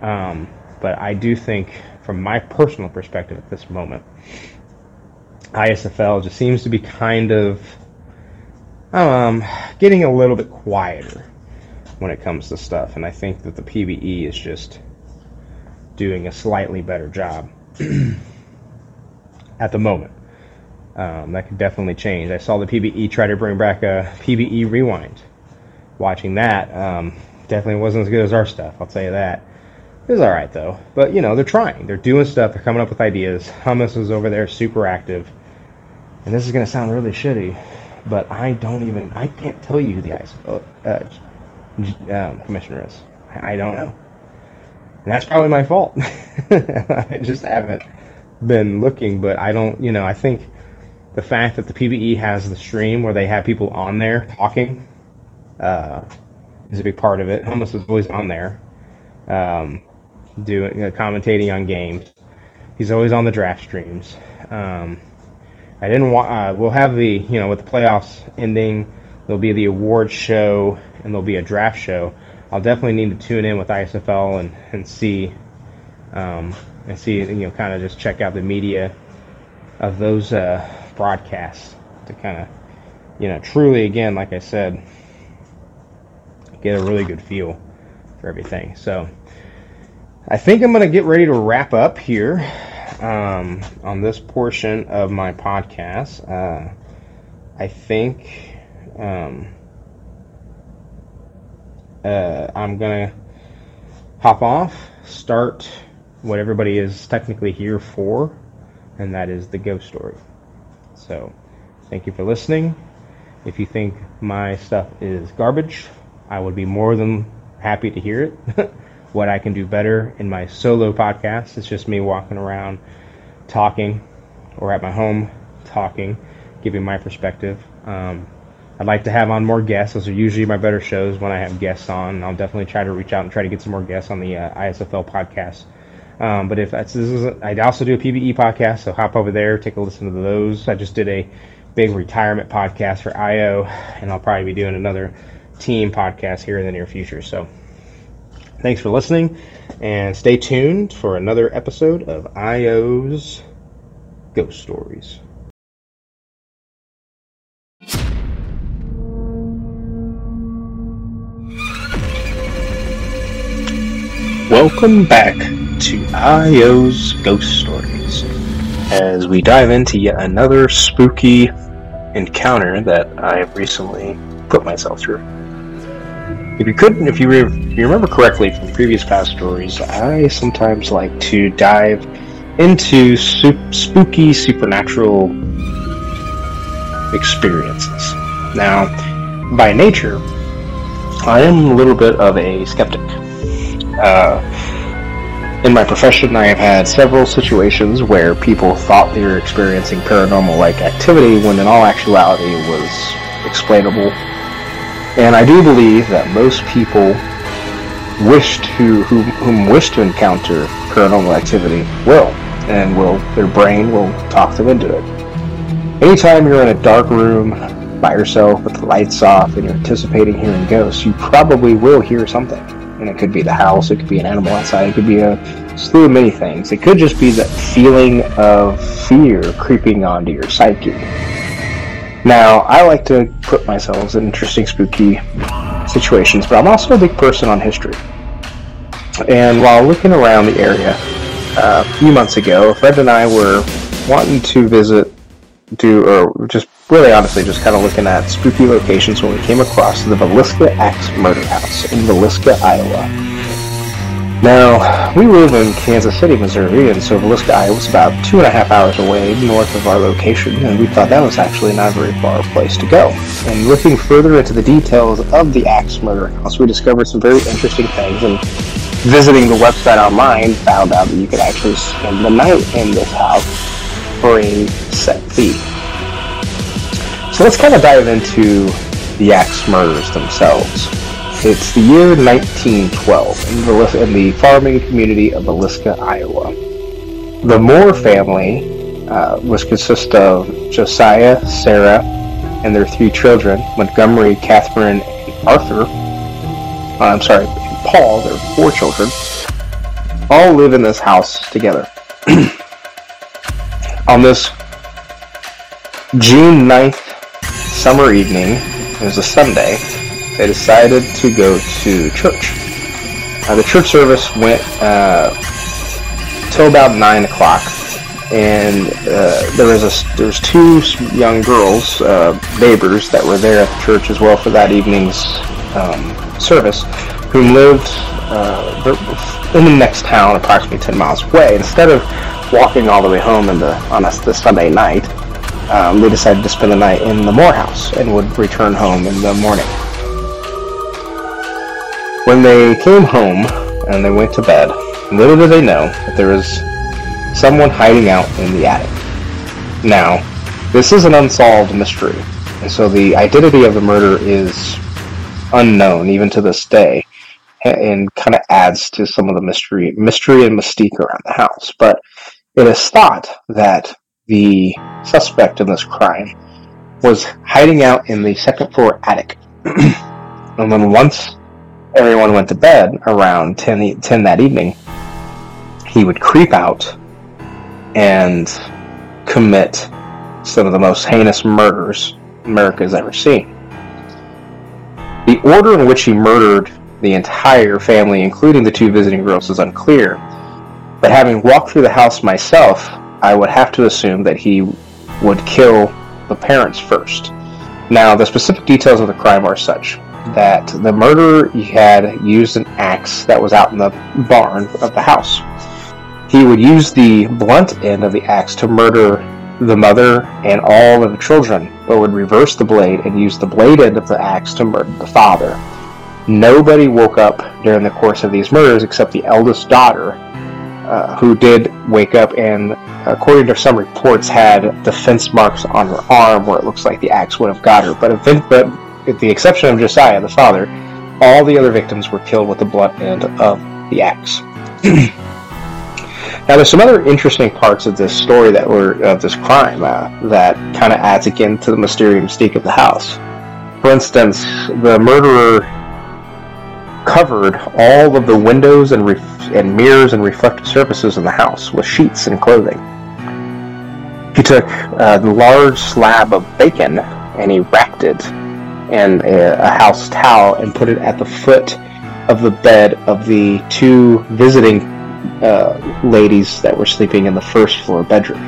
But I do think, from my personal perspective at this moment, ISFL just seems to be kind of getting a little bit quieter when it comes to stuff, and I think that the PBE is just doing a slightly better job at the moment. That could definitely change. I saw the PBE try to bring back a PBE Rewind. Watching that definitely wasn't as good as our stuff, I'll tell you that. It was alright though. But, you know, they're trying. They're doing stuff. They're coming up with ideas. Hummus is over there super active. And this is going to sound really shitty, but I can't tell you who the commissioner is. I don't know. And that's probably my fault. I just haven't been looking, but I think the fact that the PBE has the stream where they have people on there talking is a big part of it. Almost is always on there doing commentating on games. He's always on the draft streams. I didn't want. We'll have the, you know, with the playoffs ending, there'll be the award show and there'll be a draft show. I'll definitely need to tune in with ISFL and see, kind of just check out the media of those broadcasts to kind of, you know, truly, again, like I said, get a really good feel for everything. So I think I'm going to get ready to wrap up here on this portion of my podcast. I think... I'm going to hop off, start what everybody is technically here for, and that is the ghost story. So, thank you for listening. If you think my stuff is garbage, I would be more than happy to hear it. What I can do better in my solo podcast, it's just me walking around talking, or at my home talking, giving my perspective. I'd like to have on more guests. Those are usually my better shows when I have guests on. I'll definitely try to reach out and try to get some more guests on the ISFL podcast. But if that's, this is, I'd also do a PBE podcast, so hop over there, take a listen to those. I just did a big retirement podcast for IO, and I'll probably be doing another team podcast here in the near future. So thanks for listening, and stay tuned for another episode of IO's Ghost Stories. Welcome back to IO's Ghost Stories, as we dive into yet another spooky encounter that I've recently put myself through. If you remember correctly from previous past stories, I sometimes like to dive into spooky supernatural experiences. Now, by nature, I am a little bit of a skeptic. In my profession, I have had several situations where people thought they were experiencing paranormal-like activity when in all actuality it was explainable. And I do believe that most people who wish to encounter paranormal activity will, their brain will talk them into it. Anytime you're in a dark room by yourself with the lights off and you're anticipating hearing ghosts, you probably will hear something. And it could be the house, it could be an animal outside, it could be a slew of many things. It could just be that feeling of fear creeping onto your psyche. Now, I like to put myself in interesting, spooky situations, but I'm also a big person on history. And while looking around the area a few months ago, a friend and I were wanting to just kind of looking at spooky locations when we came across the Ballisca Axe Murder House in Ballisca, Iowa. Now, we live in Kansas City, Missouri, and so Ballisca, Iowa was about 2.5 hours away north of our location, and we thought that was actually not a very far place to go. And looking further into the details of the Axe Murder House, we discovered some very interesting things, and visiting the website online found out that you could actually spend the night in this house for a set fee. So let's kind of dive into the Axe Murders themselves. It's the year 1912 in the farming community of Ballisca, Iowa. The Moore family was consist of Josiah, Sarah, and their three children, Montgomery, Catherine, and Paul, their four children, all live in this house together. On this June 9th summer evening, it was a Sunday, they decided to go to church. The church service went till about 9 o'clock, and there was two young girls, neighbors, that were there at the church as well for that evening's service, who lived in the next town, approximately 10 miles away. Instead of walking all the way home on the Sunday night, they decided to spend the night in the Moore house and would return home in the morning. When they came home and they went to bed, little did they know that there was someone hiding out in the attic. Now, this is an unsolved mystery, and so the identity of the murder is unknown even to this day, and kind of adds to some of the mystery and mystique around the house. But it is thought that the suspect in this crime was hiding out in the second floor attic. And then once everyone went to bed around 10 that evening, he would creep out and commit some of the most heinous murders America's ever seen. The order in which he murdered the entire family, including the two visiting girls, is unclear, but having walked through the house myself, I would have to assume that he would kill the parents first. Now, the specific details of the crime are such that the murderer had used an axe that was out in the barn of the house. He would use the blunt end of the axe to murder the mother and all of the children, but would reverse the blade and use the blade end of the axe to murder the father. Nobody woke up during the course of these murders except the eldest daughter, who did wake up and, according to some reports, had defense marks on her arm where it looks like the axe would have got her. But with the exception of Josiah, the father, all the other victims were killed with the blunt end of the axe. Now, there's some other interesting parts of this story of this crime that kind of adds again to the mystery and mystique of the house. For instance, the murderer covered all of the windows and mirrors and reflective surfaces in the house with sheets and clothing. He took the large slab of bacon and he wrapped it in a house towel and put it at the foot of the bed of the two visiting ladies that were sleeping in the first floor bedroom.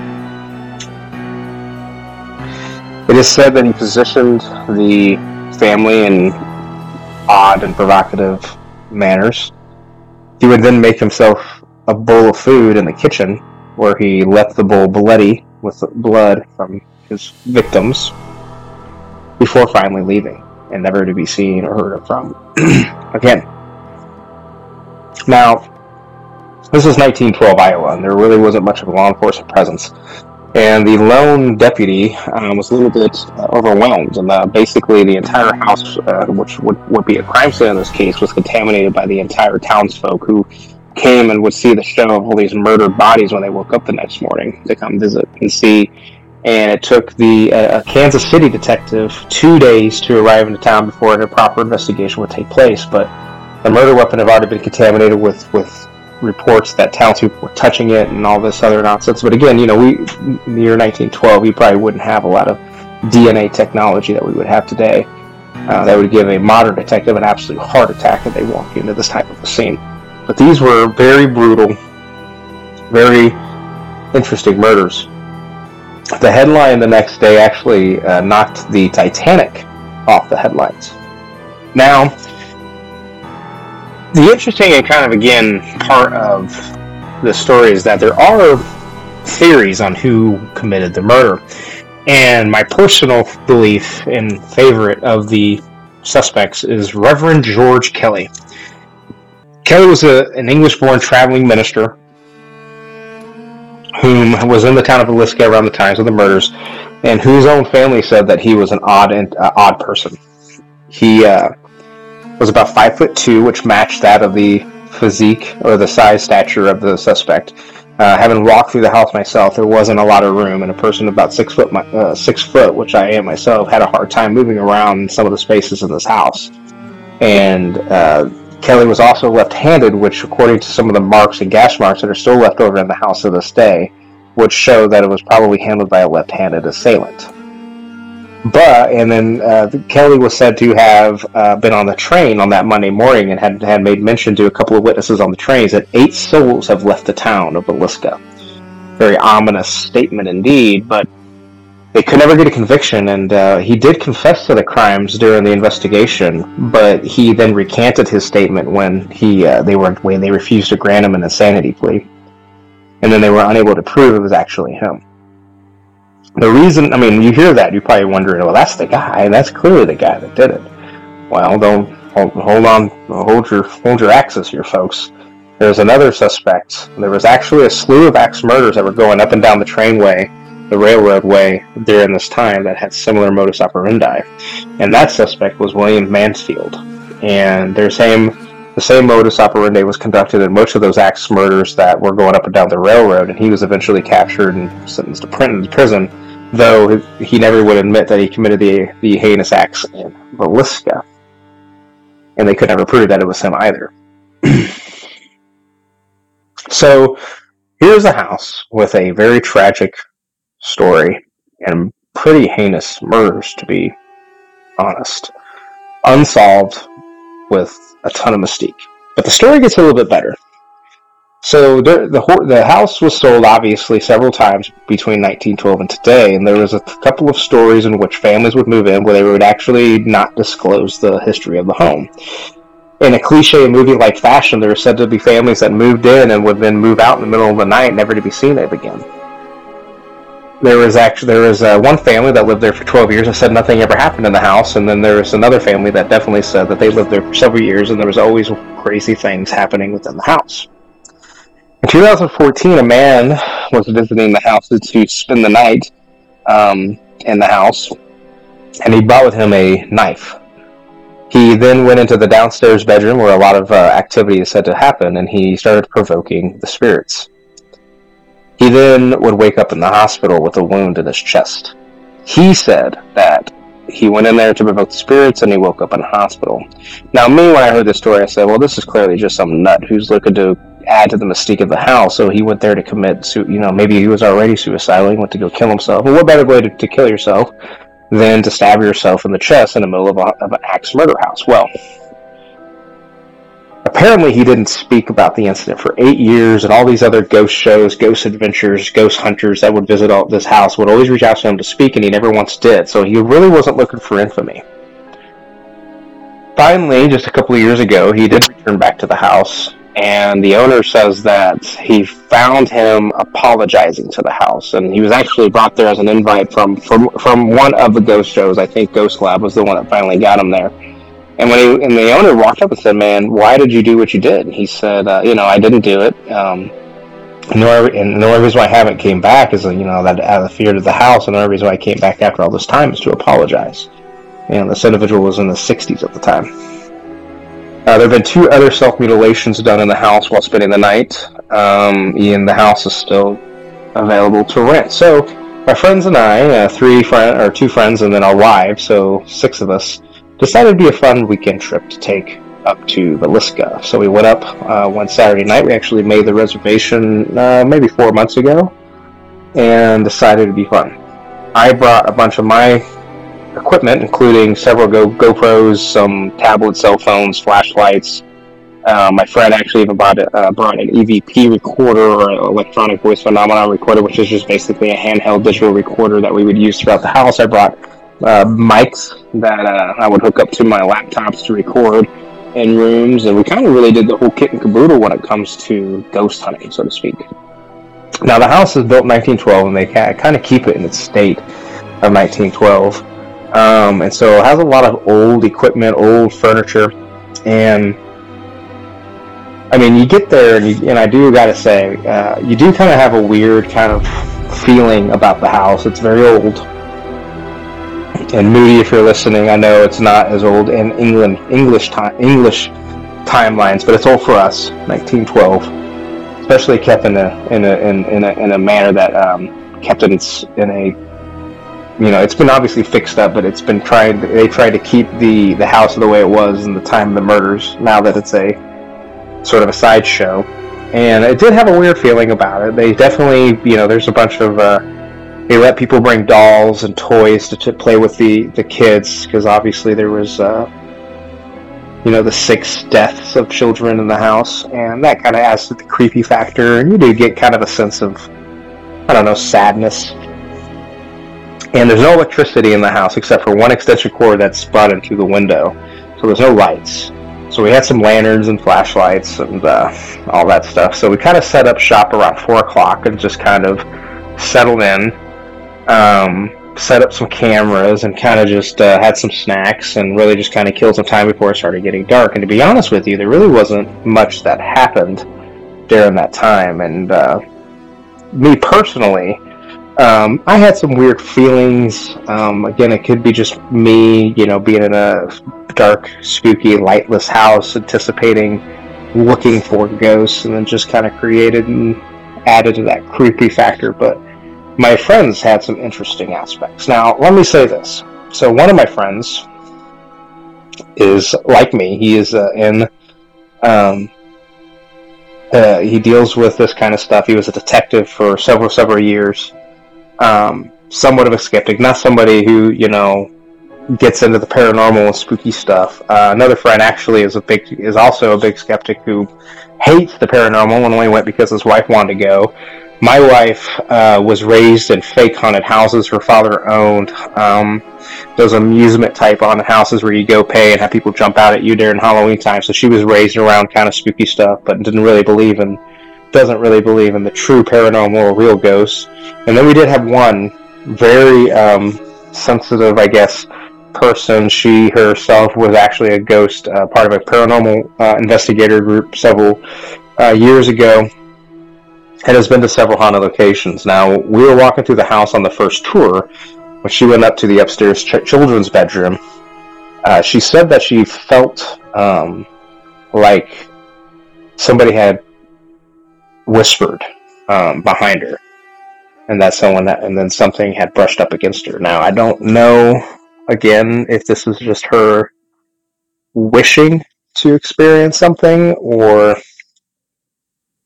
It is said that he positioned the family in odd and provocative manners. He would then make himself a bowl of food in the kitchen, where he left the bowl bloody with blood from his victims before finally leaving and never to be seen or heard from again. Now, this is 1912 Iowa, and there really wasn't much of a law enforcement presence. And the lone deputy was a little bit overwhelmed, and basically the entire house, which would be a crime scene in this case, was contaminated by the entire townsfolk who came and would see the show of all these murdered bodies when they woke up the next morning to come visit and see. And it took the Kansas City detective 2 days to arrive into town before a proper investigation would take place, but the murder weapon had already been contaminated with reports that townspeople were touching it and all this other nonsense. But again, in the year 1912, we probably wouldn't have a lot of DNA technology that we would have today that would give a modern detective an absolute heart attack if they walked into this type of a scene. But these were very brutal, very interesting murders. The headline the next day actually knocked the Titanic off the headlines. Now, The interesting and kind of, again, part of the story is that there are theories on who committed the murder. And my personal belief and favorite of the suspects is Reverend George Kelly. Kelly was an English-born traveling minister whom was in the town of Ballisca around the times of the murders, and whose own family said that he was an odd person. He was about 5'2", which matched that of the physique or the size stature of the suspect. Having walked through the house myself, there wasn't a lot of room, and a person about 6 foot, which I am myself, had a hard time moving around some of the spaces in this house. And Kelly was also left-handed, which, according to some of the marks and gash marks that are still left over in the house to this day, would show that it was probably handled by a left-handed assailant. And then Kelly was said to have been on the train on that Monday morning and had made mention to a couple of witnesses on the trains that 8 souls have left the town of Ballisca. Very ominous statement indeed, but they could never get a conviction, and he did confess to the crimes during the investigation, but he then recanted his statement when they refused to grant him an insanity plea, and then they were unable to prove it was actually him. The reason, I mean, you hear that, you're probably wondering, well, that's the guy. That's clearly the guy that did it. Well, don't hold on, hold your axes here, folks. There's another suspect. There was actually a slew of axe murders that were going up and down the trainway, the railroad way, during this time that had similar modus operandi, and that suspect was William Mansfield. And the same modus operandi was conducted in most of those axe murders that were going up and down the railroad, and he was eventually captured and sentenced to prison, though he never would admit that he committed the heinous acts in Ballisca. And they could never prove that it was him either. So, here's a house with a very tragic story, and pretty heinous murders, to be honest. Unsolved, with a ton of mystique. But the story gets a little bit better. So the house was sold, obviously, several times between 1912 and today, and there was a couple of stories in which families would move in where they would actually not disclose the history of the home. In a cliche movie-like fashion, there are said to be families that moved in and would then move out in the middle of the night, never to be seen again. There was one family that lived there for 12 years and said nothing ever happened in the house, and then there was another family that definitely said that they lived there for several years and there was always crazy things happening within the house. In 2014, a man was visiting the house to spend the night in the house, and he brought with him a knife. He then went into the downstairs bedroom where a lot of activity is said to happen, and he started provoking the spirits. He then would wake up in the hospital with a wound in his chest. He said that he went in there to provoke the spirits, and he woke up in the hospital. Now, me, when I heard this story, I said, well, this is clearly just some nut who's looking to add to the mystique of the house, so he went there to commit, maybe he was already suicidal, he went to go kill himself. Well, what better way to kill yourself than to stab yourself in the chest in the middle of an axe murder house? Well, apparently he didn't speak about the incident for 8 years, and all these other ghost shows, ghost adventures, ghost hunters that would visit this house would always reach out to him to speak, and he never once did, so he really wasn't looking for infamy. Finally, just a couple of years ago, he did return back to the house, and the owner says that he found him apologizing to the house, and he was actually brought there as an invite from one of the ghost shows. I think Ghost Lab was the one that finally got him there. And when the owner walked up and said, "Man, why did you do what you did?" And he said, "I didn't do it. And the only reason why I haven't came back is, that out of the fear of the house. And the only reason why I came back after all this time is to apologize." And this individual was in the 60s at the time. There have been 2 other self-mutilations done in the house while spending the night. And the house is still available to rent. So my friends and I, 2 friends, and then our wives, so 6 of us, decided it'd be a fun weekend trip to take up to Ballisca. So we went up one Saturday night. We actually made the reservation maybe 4 months ago and decided it'd be fun. I brought a bunch of my equipment, including several GoPros, some tablets, cell phones, flashlights. My friend actually even brought an EVP recorder, or electronic voice phenomenon recorder, which is just basically a handheld digital recorder that we would use throughout the house. I brought mics that I would hook up to my laptops to record, and rooms, and we kind of really did the whole kit and caboodle when it comes to ghost hunting, so to speak. Now, the house is built in 1912, and they kind of keep it in its state of 1912. And so it has a lot of old equipment, old furniture, and I mean, you get there, and I do gotta say, you do kind of have a weird kind of feeling about the house. It's very old. And Moody, if you're listening, I know it's not as old in England, English timelines, but it's old for us, 1912. Especially kept in a manner that kept it in a, you know, it's been obviously fixed up, but it's been they tried to keep the house the way it was in the time of the murders. Now that it's a sort of a sideshow, and it did have a weird feeling about it. They definitely, you know, there's a bunch of they let people bring dolls and toys to play with the kids, because obviously there was you know, the 6 deaths of children in the house, and that kind of adds to the creepy factor, and you do get kind of a sense of, I don't know, sadness. And there's no electricity in the house except for one extension cord that's brought in through the window, so there's no lights. So we had some lanterns and flashlights and all that stuff. So we kind of set up shop around 4 o'clock and just kind of settled in, set up some cameras, and kind of just had some snacks and really just kind of killed some time before it started getting dark. And to be honest with you, there really wasn't much that happened during that time. And me personally, I had some weird feelings. Again, it could be just me, you know, being in a dark, spooky, lightless house, anticipating, looking for ghosts, and then just kind of created and added to that creepy factor. But my friends had some interesting aspects. Now, let me say this. So one of my friends is like me. He is he deals with this kind of stuff. He was a detective for several years. Somewhat of a skeptic, not somebody who, you know, gets into the paranormal and spooky stuff. Another friend actually is also a big skeptic who hates the paranormal and only went because his wife wanted to go. My wife was raised in fake haunted houses her father owned. Those amusement type haunted houses where you go pay and have people jump out at you during Halloween time. So she was raised around kind of spooky stuff, but doesn't really believe in the true paranormal or real ghosts. And then we did have one very sensitive, I guess, person. She herself was actually a ghost, part of a paranormal investigator group several years ago, and has been to several haunted locations. Now, we were walking through the house on the first tour when she went up to the upstairs children's bedroom. She said that she felt like somebody had whispered behind her, and that and then something had brushed up against her. Now, I don't know, again, if this is just her wishing to experience something, or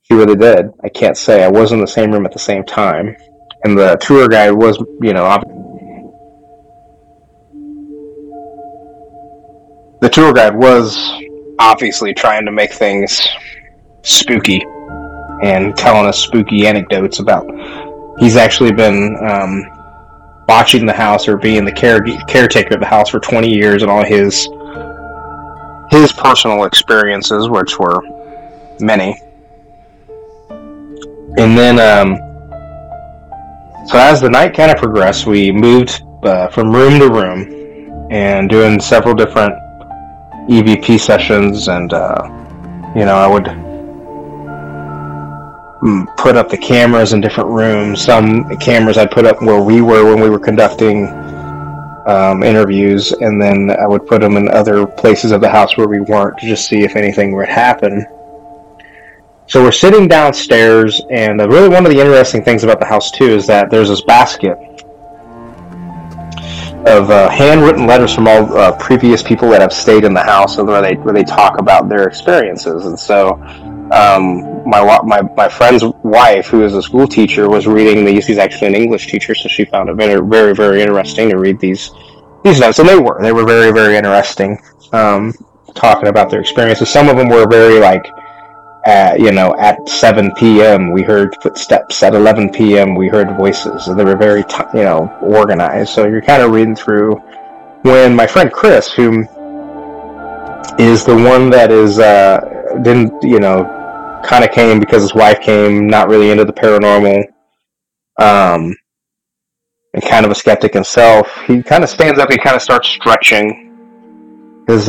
she really did. I can't say. I was in the same room at the same time, and the tour guide was, you know, obviously trying to make things spooky, and telling us spooky anecdotes about he's actually been watching the house, or being the caretaker of the house for 20 years, and all his personal experiences, which were many. And then, so as the night kind of progressed, we moved from room to room, and doing several different EVP sessions, and, you know, I would put up the cameras in different rooms. Some cameras I'd put up where we were when we were conducting interviews, and then I would put them in other places of the house where we weren't, to just see if anything would happen. So we're sitting downstairs, and really one of the interesting things about the house too is that there's this basket of handwritten letters from all previous people that have stayed in the house, and where they talk about their experiences. And so my friend's wife, who is a school teacher, was reading these. She's actually an English teacher, so she found it very, very interesting to read these notes. And they were very, very interesting, talking about their experiences. Some of them were very, like, you know, at 7 p.m. we heard footsteps, at 11 p.m. we heard voices, and they were very, you know, organized. So you're kind of reading through. When my friend Chris, whom is the one that is kind of came because his wife came, not really into the paranormal, and kind of a skeptic himself. He kind of stands up and kind of starts stretching his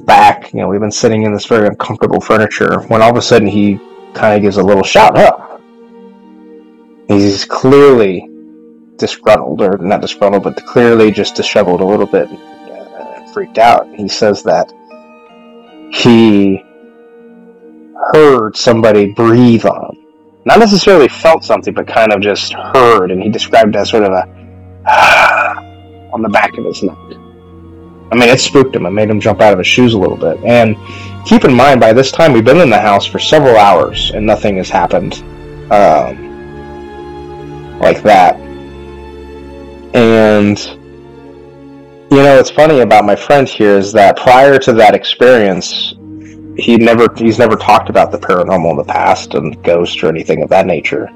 back. You know, we've been sitting in this very uncomfortable furniture when all of a sudden he kind of gives a little shout up. He's clearly disgruntled, or not disgruntled, but clearly just disheveled a little bit, freaked out. He says that he heard somebody breathe on him. Not necessarily felt something, but kind of just heard, and he described it as sort of a on the back of his neck. I mean, it spooked him. It made him jump out of his shoes a little bit. And keep in mind, by this time, we've been in the house for several hours, and nothing has happened like that. And, you know, what's funny about my friend here is that prior to that experience, he's never talked about the paranormal in the past and ghosts or anything of that nature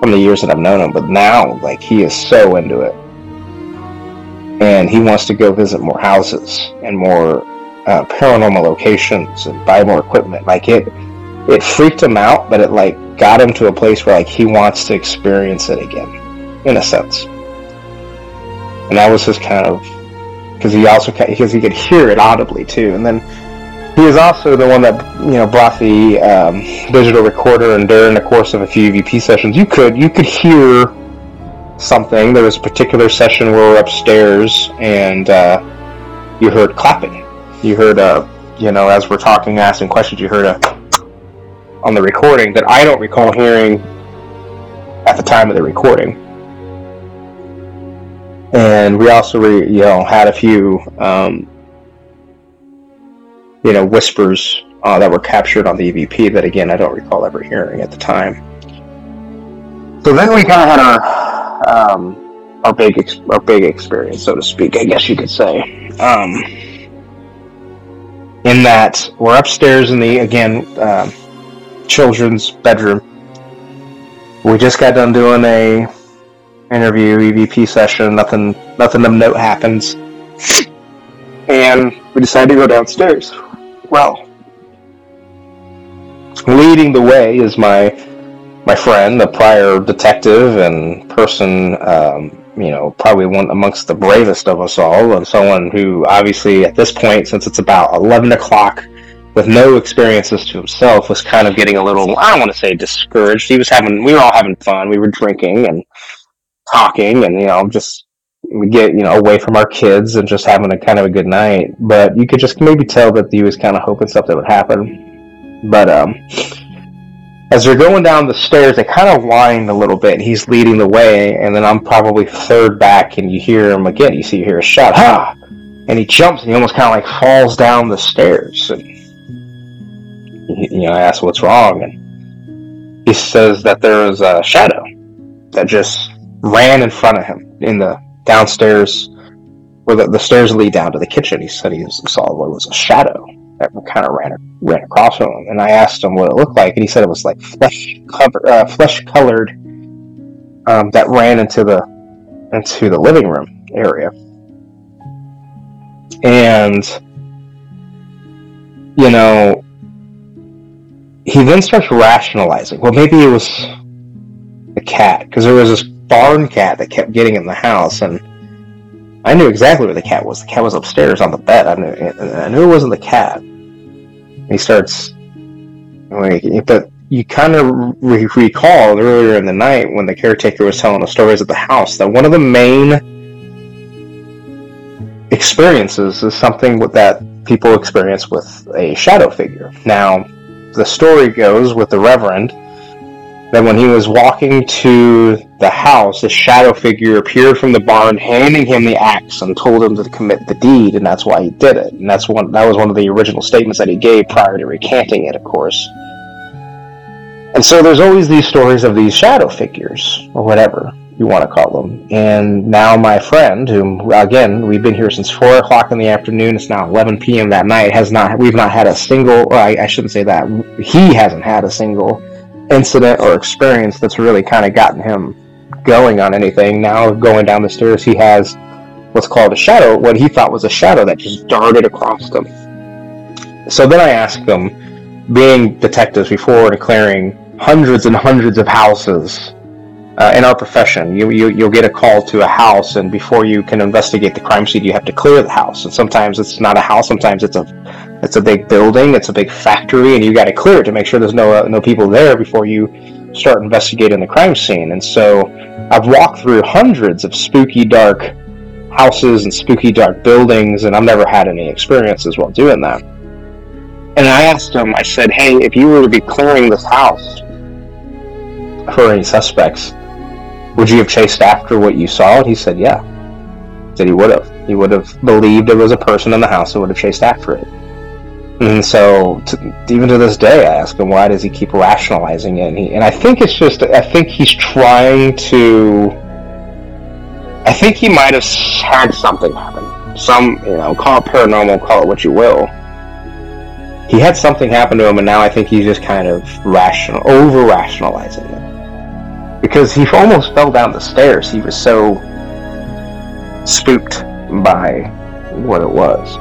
from the years that I've known him. But now, like, he is so into it. And he wants to go visit more houses and more paranormal locations and buy more equipment. Like, it freaked him out, but it, like, got him to a place where, like, he wants to experience it again, in a sense. And that was his kind of... Because he could hear it audibly, too. And then he was also the one that, you know, brought the digital recorder, and during the course of a few EVP sessions, you could hear something. There was a particular session where we were upstairs, and you heard clapping. You heard, as we're talking, asking questions, you heard on the recording that I don't recall hearing at the time of the recording. And we also, had a few... whispers that were captured on the EVP that, again, I don't recall ever hearing at the time. So then we kind of had our big experience, so to speak, I guess you could say. In that we're upstairs in the, children's bedroom. We just got done doing a interview, EVP session, nothing of note happens. And we decided to go downstairs. Well, leading the way is my friend, the prior detective and person, probably one amongst the bravest of us all, and someone who obviously at this point, since it's about 11 o'clock, with no experiences to himself, was kind of getting a little, I don't want to say discouraged. We were all having fun. We were drinking and talking and, just... we get, away from our kids and just having a kind of a good night. But you could just maybe tell that he was kind of hoping something would happen. But as they're going down the stairs, they kind of wind a little bit. He's leading the way, and then I'm probably third back, and you hear him again. You hear a shout, ha! And he jumps, and he almost kind of like falls down the stairs. And, I ask what's wrong, and he says that there was a shadow that just ran in front of him in the downstairs, where the stairs lead down to the kitchen. He said he saw what was a shadow that kind of ran across from him. And I asked him what it looked like, and he said it was like flesh-colored, that ran into the living room area. And he then starts rationalizing. Well, maybe it was a cat, because there was this barn cat that kept getting in the house, and I knew exactly where the cat was. The cat was upstairs on the bed. I knew it wasn't the cat. And he starts, but you kind of recall earlier in the night when the caretaker was telling the stories of the house that one of the main experiences is something that people experience with a shadow figure. Now, the story goes with the Reverend that when he was walking to the house, a shadow figure appeared from the barn, handing him the axe, and told him to commit the deed, and that's why he did it. And that was one of the original statements that he gave prior to recanting it, of course. And so there's always these stories of these shadow figures, or whatever you want to call them. And now my friend, whom, again, we've been here since 4 o'clock in the afternoon, it's now 11 p.m. that night, we've not had a single, or I shouldn't say that, he hasn't had a single incident or experience that's really kind of gotten him going on anything. Now, going down the stairs, he has what's called a shadow, what he thought was a shadow that just darted across him. So then I asked them, being detectives before and clearing hundreds and hundreds of houses in our profession, you'll get a call to a house, and before you can investigate the crime scene, you have to clear the house. And sometimes it's not a house, sometimes it's a big building, it's a big factory, and you got to clear it to make sure there's no people there before you start investigating the crime scene. And so I've walked through hundreds of spooky, dark houses and spooky, dark buildings, and I've never had any experiences while doing that. And I asked him, I said, hey, if you were to be clearing this house for any suspects, would you have chased after what you saw? And he said, yeah. He said he would have. He would have believed there was a person in the house and would have chased after it. And so, even to this day, I ask him, why does he keep rationalizing it? And I think it's just, I think he might have had something happen. Call it paranormal, call it what you will. He had something happen to him, and now I think he's just kind of over-rationalizing it. Because he almost fell down the stairs. He was so spooked by what it was.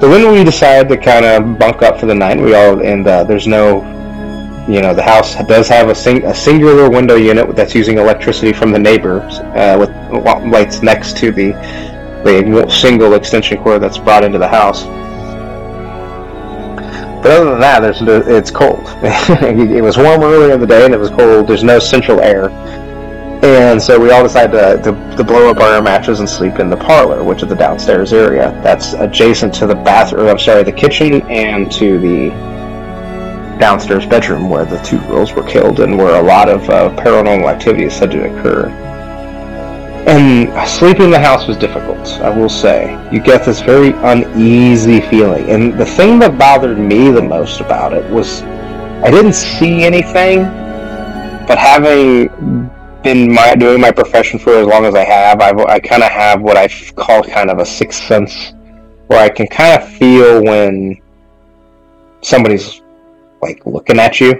So then we decide to kind of bunk up for the night. There's no, the house does have a singular window unit that's using electricity from the neighbors with lights next to the single extension cord that's brought into the house. But other than that, it's cold. It was warm earlier in the day and it was cold. There's no central air. And so we all decided to blow up our matches and sleep in the parlor, which is the downstairs area. That's adjacent to the kitchen and to the downstairs bedroom where the two girls were killed and where a lot of paranormal activity is said to occur. And sleeping in the house was difficult, I will say. You get this very uneasy feeling. And the thing that bothered me the most about it was I didn't see anything, but having been doing my profession for as long as I have, I kind of have what I call kind of a sixth sense, where I can kind of feel when somebody's, like, looking at you.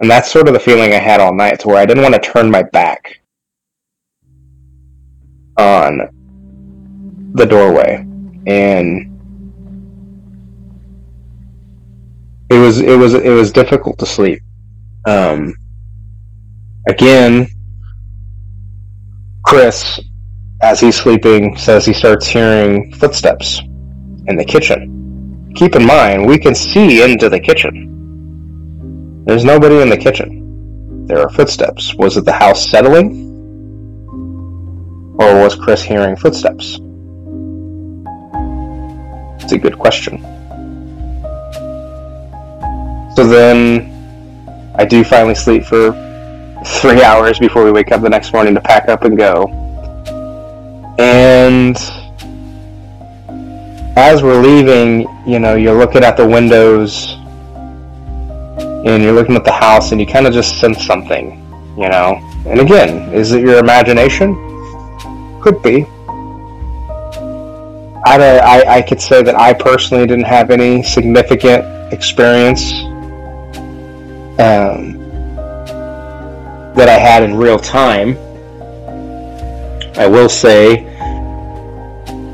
And that's sort of the feeling I had all night, to where I didn't want to turn my back on the doorway, and it was difficult to sleep. Again, Chris, as he's sleeping, says he starts hearing footsteps in the kitchen. Keep in mind, we can see into the kitchen. There's nobody in the kitchen. There are footsteps. Was it the house settling? Or was Chris hearing footsteps? It's a good question. So then, I do finally sleep for 3 hours before we wake up the next morning to pack up and go. And as we're leaving, you're looking at the windows, and you're looking at the house, and you kind of just sense something, And again, is it your imagination? Could be. I could say that I personally didn't have any significant experience that I had in real time. I will say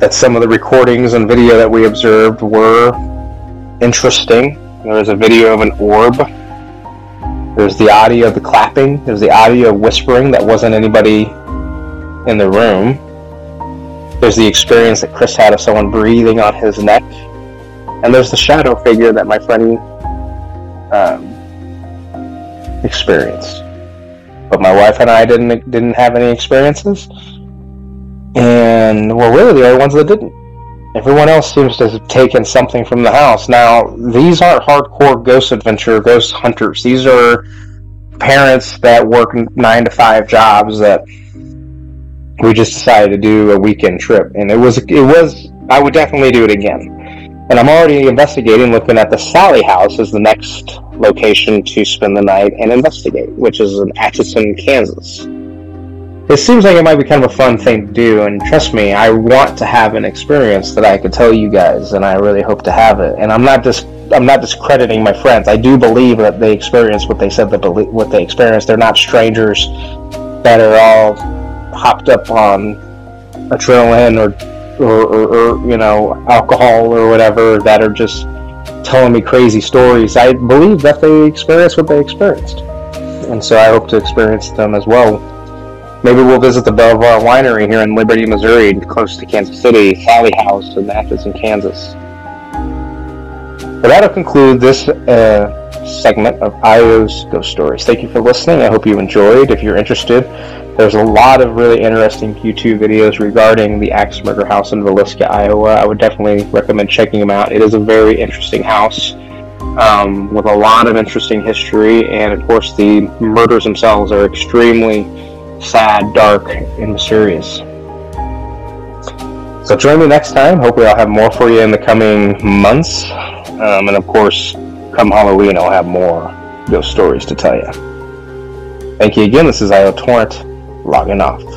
that some of the recordings and video that we observed were interesting. There was a video of an orb. There's the audio of the clapping. There's the audio of whispering that wasn't anybody in the room. There's the experience that Chris had of someone breathing on his neck, and there's the shadow figure that my friend experienced. But my wife and I didn't have any experiences, and we're really the only ones that didn't. Everyone else seems to have taken something from the house. Now, these aren't hardcore ghost hunters. These are parents that work 9-to-5 jobs that we just decided to do a weekend trip, and it was. I would definitely do it again. And I'm already investigating, looking at the Sally House as the next location to spend the night and investigate, which is in Atchison, Kansas. It seems like it might be kind of a fun thing to do, and trust me, I want to have an experience that I could tell you guys, and I really hope to have it. And I'm not discrediting my friends. I do believe that they experienced what they said what they experienced. They're not strangers that are all hopped up on adrenaline or or you know, alcohol or whatever, that are just telling me crazy stories. I believe that they experienced what they experienced, and so I hope to experience them as well. Maybe we'll visit the Belvoir Winery here in Liberty, Missouri, close to Kansas City, Sally House in Mathis in Kansas. But that'll conclude this segment of IO's Ghost Stories. Thank you for listening. I hope you enjoyed. If you're interested, there's a lot of really interesting YouTube videos regarding the axe murder house in Villisca, Iowa. I would definitely recommend checking them out. It is a very interesting house with a lot of interesting history, and of course the murders themselves are extremely sad, dark, and mysterious. So join me next time. Hopefully I'll have more for you in the coming months, and of course come Halloween I'll have more ghost stories to tell you. Thank you again. This is IOTorrent, logging off.